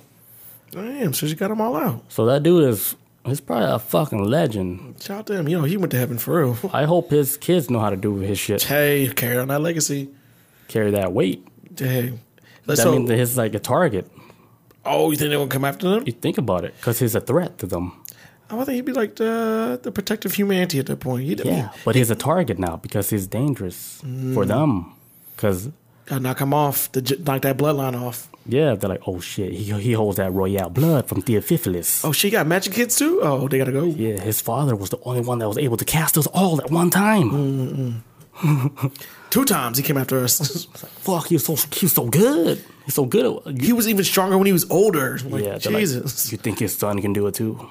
Damn, so she got them all out. So that dude is probably a fucking legend. Shout out to him. You know, he went to heaven for real. I hope his kids know how to do his shit. Hey, carry on that legacy. Carry that weight. Hey. That means that he's like a target. Oh, you think they're going to come after them? You think about it, because he's a threat to them. I think he'd be like the protective humanity at that point. But he's a target now because he's dangerous for them. Because... knock him off, knock that bloodline off. Yeah, they're like, oh shit, he holds that royal blood from Theophilus. Oh, she got magic kids too? Oh, they gotta go. Yeah, his father was the only one that was able to cast us all at one time. 2 times he came after us. Like, fuck, he was so good. He's so good at, he was even stronger when he was older. Like, yeah, Jesus. Like, you think his son can do it too?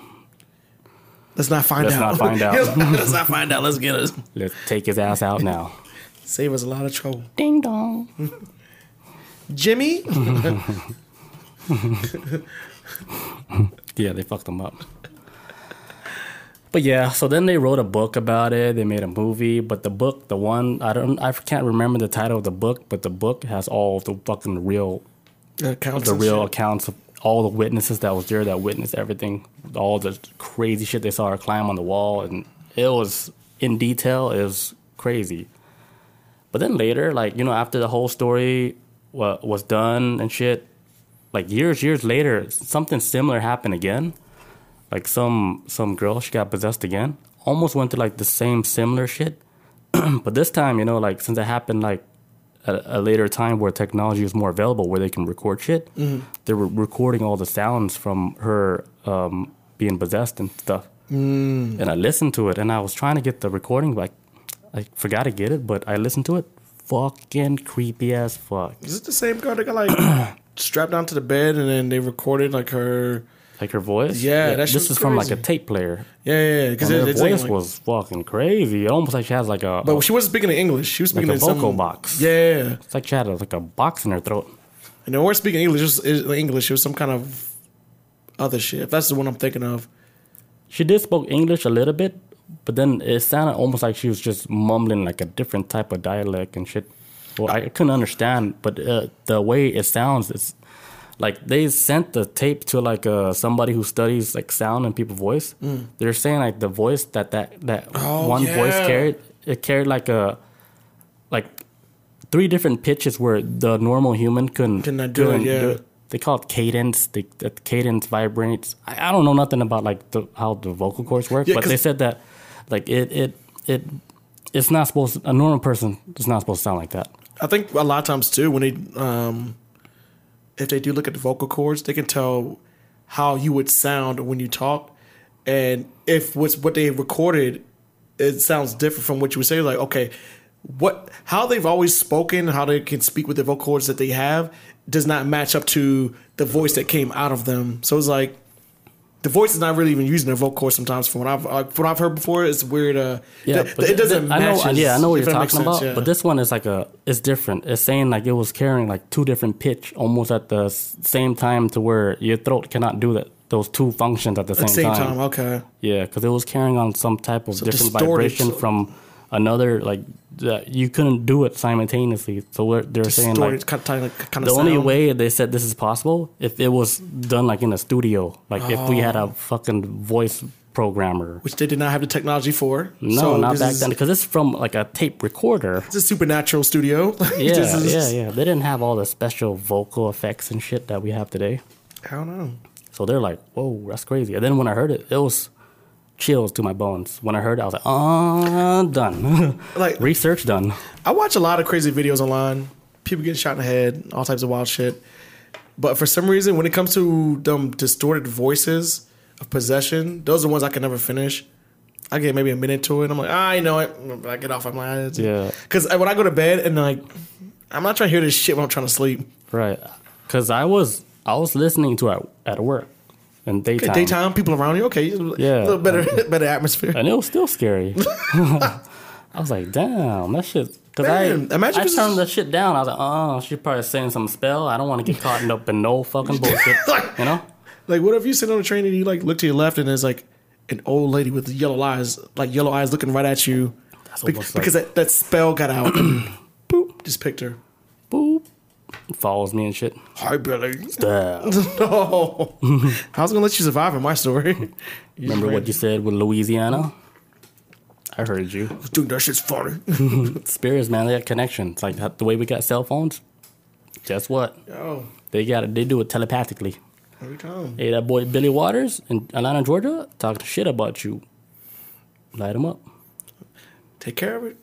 Let's not find out. Let's get us. Let's take his ass out now. Save us a lot of trouble. Ding dong. Jimmy? Yeah, they fucked him up. But yeah, so then they wrote a book about it. They made a movie. But the book, I can't remember the title of the book, but the book has all of the fucking real accounts. The real accounts of all the witnesses that was there that witnessed everything. All the crazy shit they saw her climb on the wall. And it was in detail. It was crazy. But then later, like, you know, after the whole story was done and shit, like, years later, something similar happened again. Like, some girl, she got possessed again. Almost went through, like, the same similar shit. But this time, you know, like, since it happened, like, a later time where technology is more available, where they can record shit, they were recording all the sounds from her being possessed and stuff. And I listened to it, and I was trying to get the recording, like, I forgot to get it, but I listened to it. Fucking creepy as fuck. Is it the same girl that got, like, strapped down to the bed and then they recorded, like, her... Like her voice? Yeah, yeah, that shit was crazy. From like a tape player. Yeah, because her voice was fucking crazy. Almost like she has like a... But she wasn't speaking in English. She was speaking like in a vocal box. Yeah. It's like she had like a box in her throat. And they weren't speaking English. It was some kind of other shit. If that's the one I'm thinking of. She did spoke English a little bit, but then it sounded almost like she was just mumbling like a different type of dialect and shit. Well, I couldn't understand, but the way it sounds is... Like, they sent the tape to, like, somebody who studies, like, sound and people's voice. Mm. They're saying, like, the voice that voice carried, it carried, like, three different pitches where the normal human couldn't do it. They call it cadence. The cadence vibrates. I don't know nothing about, like, how the vocal cords work, but they said that, like, it's not supposed to, a normal person is not supposed to sound like that. I think a lot of times, too, when they... if they do look at the vocal cords, they can tell how you would sound when you talk. And if what they recorded, it sounds different from what you would say. Like, okay, how they've always spoken, how they can speak with the vocal cords that they have does not match up to the voice that came out of them. So it's like the voice is not really even using their vocal cords sometimes. From what I've heard before, it's weird. It doesn't match. I know what you're talking about. Yeah. But this one is like it's different. It's saying like it was carrying like two different pitch almost at the same time to where your throat cannot do that. Those two functions at the same time. Okay. Yeah, because it was carrying on some type of different vibration from another, like that you couldn't do it simultaneously. So they're saying like the only way they said this is possible if it was done like in a studio, like if we had a fucking voice programmer, which they did not have the technology for. No, so not back then, because it's from like a tape recorder. It's a supernatural studio. Yeah. They didn't have all the special vocal effects and shit that we have today. I don't know. So they're like, whoa, that's crazy. And then when I heard it, it was chills to my bones. When I heard it, I was like, done. Like, research done. I watch a lot of crazy videos online. People getting shot in the head, all types of wild shit. But for some reason, when it comes to them distorted voices of possession, those are the ones I can never finish. I get maybe a minute to it. I'm like, I know it. I get off of my eyes. Yeah. Because when I go to bed and like, I'm not trying to hear this shit when I'm trying to sleep. Right. Because I was listening to it at work. And daytime. Okay, daytime, people around you, okay. Yeah. A little better atmosphere. And it was still scary. I was like, damn, that shit. Because I turned that shit down. I was like, oh, she's probably saying some spell. I don't want to get caught up in no fucking bullshit. You know? Like, what if you sit on a train and you, like, look to your left and there's, like, an old lady with yellow eyes looking right at you? That's because that spell got out. Boop. Just picked her. Boop. Follows me and shit. Hi, Billy. Stop. No. I was going to let you survive in my story. Remember what you said with Louisiana? I heard you. Dude, that shit's funny. Spirits, man, they got connections. Like the way we got cell phones. Guess what? Yo. They got it. They do it telepathically. Every time. Hey, that boy Billy Walters in Atlanta, Georgia, talked shit about you. Light him up. Take care of it.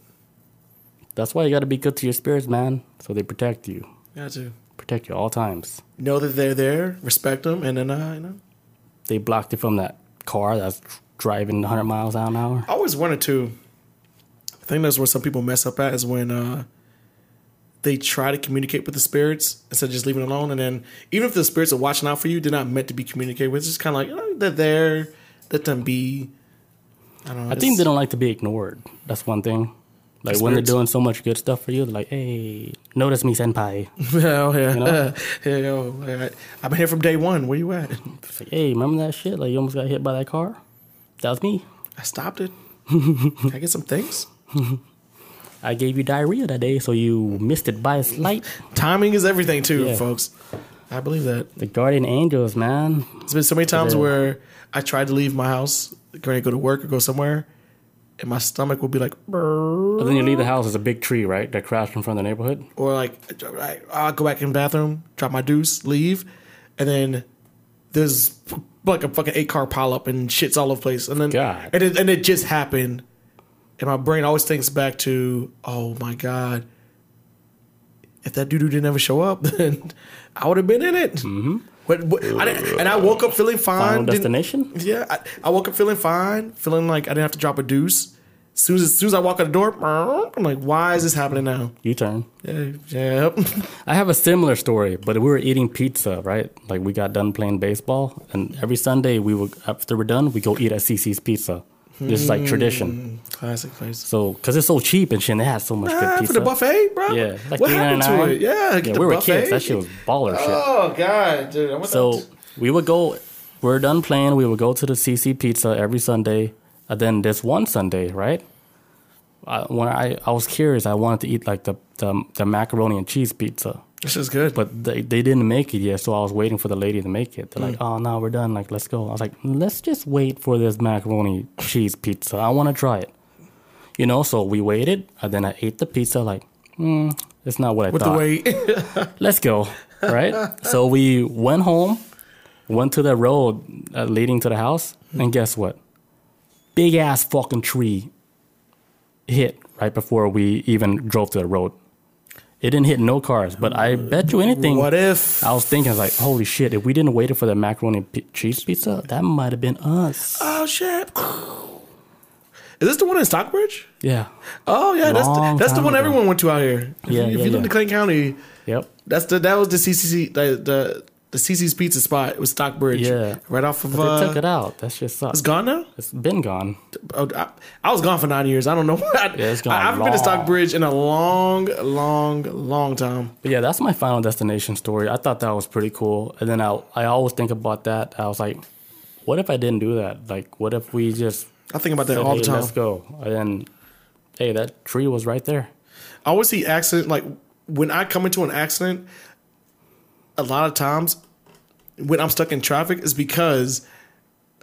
That's why you got to be good to your spirits, man, so they protect you. Got to protect you at all times. Know that they're there, respect them, and then you know. They blocked it from that car that's driving 100 miles an hour. I always wanted to. I think that's where some people mess up at is when they try to communicate with the spirits instead of just leaving it alone. And then even if the spirits are watching out for you, they're not meant to be communicated with. It's just kind of like, you know, they're there, let them be. I don't know. I think they don't like to be ignored. That's one thing. Like, when they're doing so much good stuff for you, they're like, hey, notice me, senpai. Oh, yeah. You know? Yeah, yo, I've been here from day one. Where you at? It's like, hey, remember that shit? Like, you almost got hit by that car? That was me. I stopped it. Can I get some things? I gave you diarrhea that day, so you missed it by a slight. Timing is everything, too, folks. I believe that. The guardian angels, man. There's been so many times where I tried to leave my house, going to go to work or go somewhere, and my stomach would be like... And then you leave the house, there's a big tree, right? That crashed in front of the neighborhood? Or like, I'll go back in the bathroom, drop my deuce, leave. And then there's like a fucking 8-car pileup and shit's all over the place. And then God. And it just happened. And my brain always thinks back to, oh my God, if that dude didn't ever show up, then I would have been in it. Mm-hmm. I woke up feeling fine. Final destination? Yeah, I woke up feeling fine, feeling like I didn't have to drop a deuce. As soon as I walk out the door, I'm like, why is this happening now? U-turn. Yep. I have a similar story, but we were eating pizza, right? Like, we got done playing baseball, and every Sunday, we would, after we're done, we go eat at CC's Pizza. This is like tradition. Classic place. So, because it's so cheap and shit, and they had so much good pizza. For the buffet, bro? Yeah. Like, what happened to it? Yeah, we were kids. That shit was baller shit. Oh, God, dude. We would go, we're done playing, we would go to the CC Pizza every Sunday. And then this one Sunday, right? When I was curious, I wanted to eat like the macaroni and cheese pizza. This is good. But they didn't make it yet, so I was waiting for the lady to make it. They're like, oh, no, we're done. Like, let's go. I was like, let's just wait for this macaroni cheese pizza. I want to try it. You know, so we waited, and then I ate the pizza like, it's not what I thought. With the wait. Let's go, right? So we went home, went to the road leading to the house, and guess what? Big ass fucking tree hit right before we even drove to the road. It didn't hit no cars, but I bet you anything. What if? I was thinking, like, holy shit, if we didn't wait for the macaroni and cheese pizza, that might have been us. Oh, shit. Is this the one in Stockbridge? Yeah. Oh, yeah, that's the one ago. Everyone went to out here. If you live in Clayton County, yep, that was the CCC, the CC's Pizza spot. It was Stockbridge. Yeah. Right off of... But they took it out. That shit sucks. It's gone now? It's been gone. I was gone for 9 years. I don't know. It's gone. I haven't been to Stockbridge in a long, long, long time. But yeah, that's my final destination story. I thought that was pretty cool. And then I always think about that. I was like, what if I didn't do that? Like, what if we just... I think about that all the time. Let's go. And then, hey, that tree was right there. I always see accident. Like, when I come into an accident... A lot of times when I'm stuck in traffic is because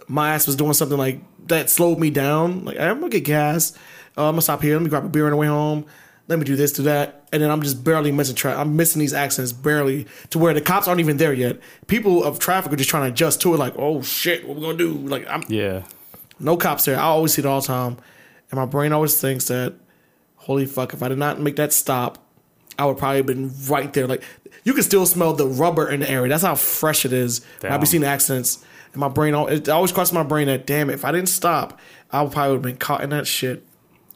my ass was doing something like that slowed me down. Like, I'm going to get gas. I'm going to stop here. Let me grab a beer on the way home. Let me do this, do that. And then I'm just barely missing traffic. I'm missing these accidents barely to where the cops aren't even there yet. People of traffic are just trying to adjust to it. Like, oh, shit, what we going to do? Like, no cops there. I always see it all the time. And my brain always thinks that, holy fuck, if I did not make that stop, I would probably have been right there. Like, you can still smell the rubber in the area. That's how fresh it is. I've been seeing accidents. And my brain, it always crosses my brain that, damn it, if I didn't stop, I probably would have been caught in that shit.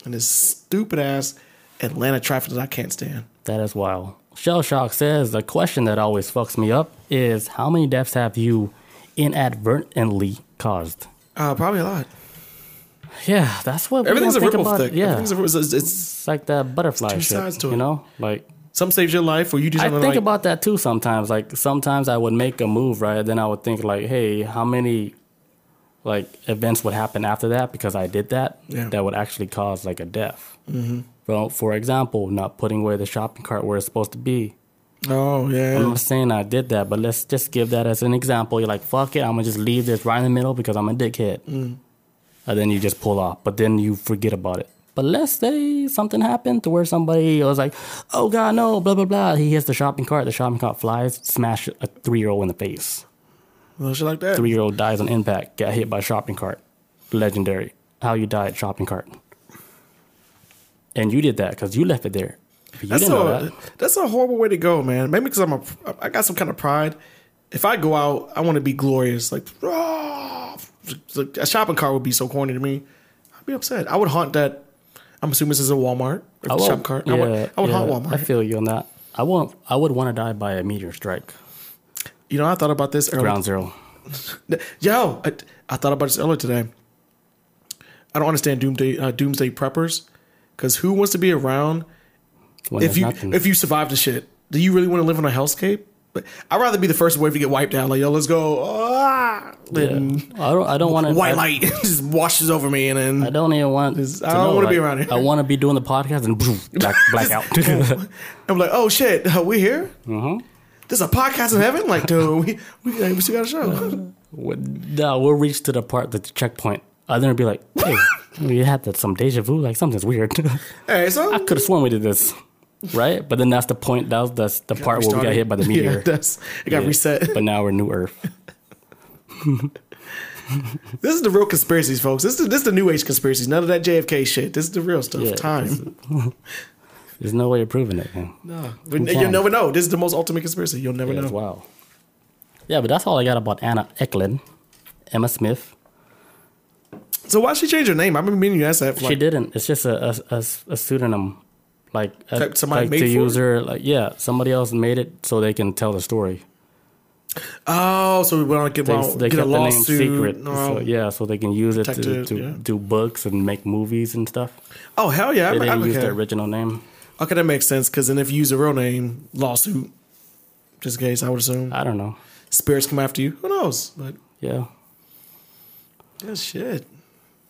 And this stupid ass Atlanta traffic that I can't stand. That is wild. Shell Shock says, the question that always fucks me up is, how many deaths have you inadvertently caused? Probably a lot. Yeah, that's what everything's a ripple effect. Yeah, it's like that butterfly two sides shit, to it. You know, like some saves your life, or you do something. I think about that too sometimes. Like, sometimes I would make a move, right? Then I would think like, hey, how many like events would happen after that because I did that that would actually cause like a death. Mm-hmm. Well, for example, not putting away the shopping cart where it's supposed to be. Oh yeah. I'm not saying I did that, but let's just give that as an example. You're like, fuck it, I'm gonna just leave this right in the middle because I'm a dickhead. Mm. And then you just pull off, but then you forget about it. But let's say something happened to where somebody was like, oh, God, no, blah, blah, blah. He hits the shopping cart flies, smash a 3-year-old in the face. Well, shit like that. 3-year-old dies on impact, got hit by a shopping cart. Legendary. How you died, shopping cart. And you did that because you left it there. That's a horrible way to go, man. Maybe because I got some kind of pride. If I go out, I want to be glorious. Like, oh, a shopping cart would be so corny to me. I'd be upset. I would haunt that. I'm assuming this is a Walmart or a shopping cart. Yeah, I would haunt Walmart. I feel you on that. I would want to die by a meteor strike. You know, I thought about this earlier. Ground zero. Yo, I thought about this earlier today. I don't understand doomsday preppers, because who wants to be around if you survive the shit? Do you really want to live in a hellscape? But I'd rather be the first wave to get wiped out. Like, yo, let's go. I don't want to. White light just washes over me, and then I don't even want. I don't want to be around here. I want to be doing the podcast and black out. I'm like, oh shit, we here? Mm-hmm. There's a podcast in heaven. Like, dude, we still got a show. We'll reach to the part the checkpoint. And then it'd be like, hey, we had some deja vu. Like, something's weird. Hey, so I could have sworn we did this. Right, but then that's the point. That's the part where we got hit by the meteor. Yeah, it got reset. But now we're new Earth. This is the real conspiracies, folks. This is the new age conspiracies. None of that JFK shit. This is the real stuff. Yeah, time. There's no way of proving it, man. No, you'll never know. This is the most ultimate conspiracy. You'll never know. Wow. Yeah, but that's all I got about Anna Eklund, Emma Smith. So why did she change her name? I remember meaning you asked that. She didn't. It's just a pseudonym. Like somebody like made the user. It? Like yeah, somebody else made it so they can tell the story. Oh, so we don't get a lawsuit. They kept the name secret. No. So, yeah, so they can use it to do books and make movies and stuff. Oh hell yeah! They didn't use the original name. Okay, that makes sense. Because then if you use a real name, lawsuit. Just in case, I would assume. I don't know. Spirits come after you. Who knows? But yeah. Good shit.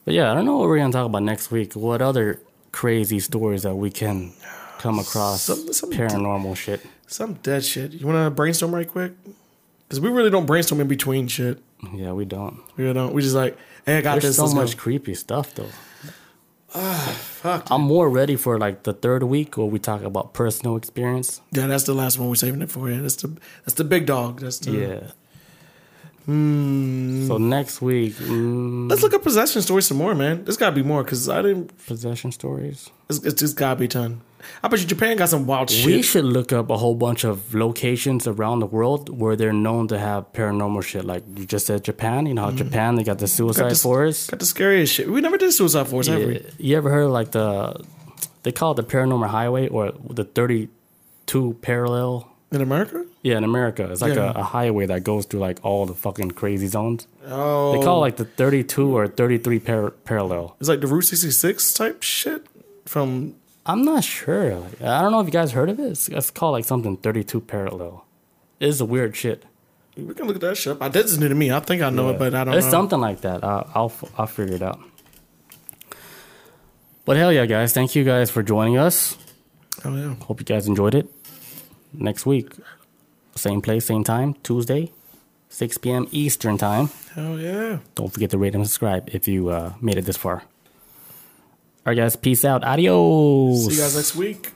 But yeah, I don't know what we're gonna talk about next week. What other crazy stories that we can come across? Some paranormal shit. Some dead shit. You want to brainstorm right quick? Because we really don't brainstorm in between shit. Yeah, we don't. We really don't. We just like, hey, I got this. There's so much creepy stuff though. Fuck. I'm more ready for like the third week where we talk about personal experience. Yeah, that's the last one we're saving it for. Yeah, that's the big dog. That's the yeah. So next week, let's look up possession stories some more, man. There's gotta be more because I didn't possession stories. It's just gotta be a ton. I bet you Japan got some wild shit. We should look up a whole bunch of locations around the world where they're known to have paranormal shit. Like you just said, Japan. You know how Japan they got the suicide forest. Got the scariest shit. We never did suicide forest, have we? You ever heard of like they call it the paranormal highway or the 32 parallel? In America? Yeah, in America. It's like a highway that goes through like all the fucking crazy zones. Oh. They call it like the 32 or 33 parallel. It's like the Route 66 type shit from... I'm not sure. Like, I don't know if you guys heard of it. It's called like something 32 parallel. It is a weird shit. We can look at that shit up. That's new to me. I think I know it, but I don't know. It's something like that. I'll figure it out. But hell yeah, guys. Thank you guys for joining us. Oh, yeah. Hope you guys enjoyed it. Next week, same place, same time, Tuesday, 6 p.m. Eastern time. Hell yeah. Don't forget to rate and subscribe if you made it this far. All right, guys, peace out. Adios. See you guys next week.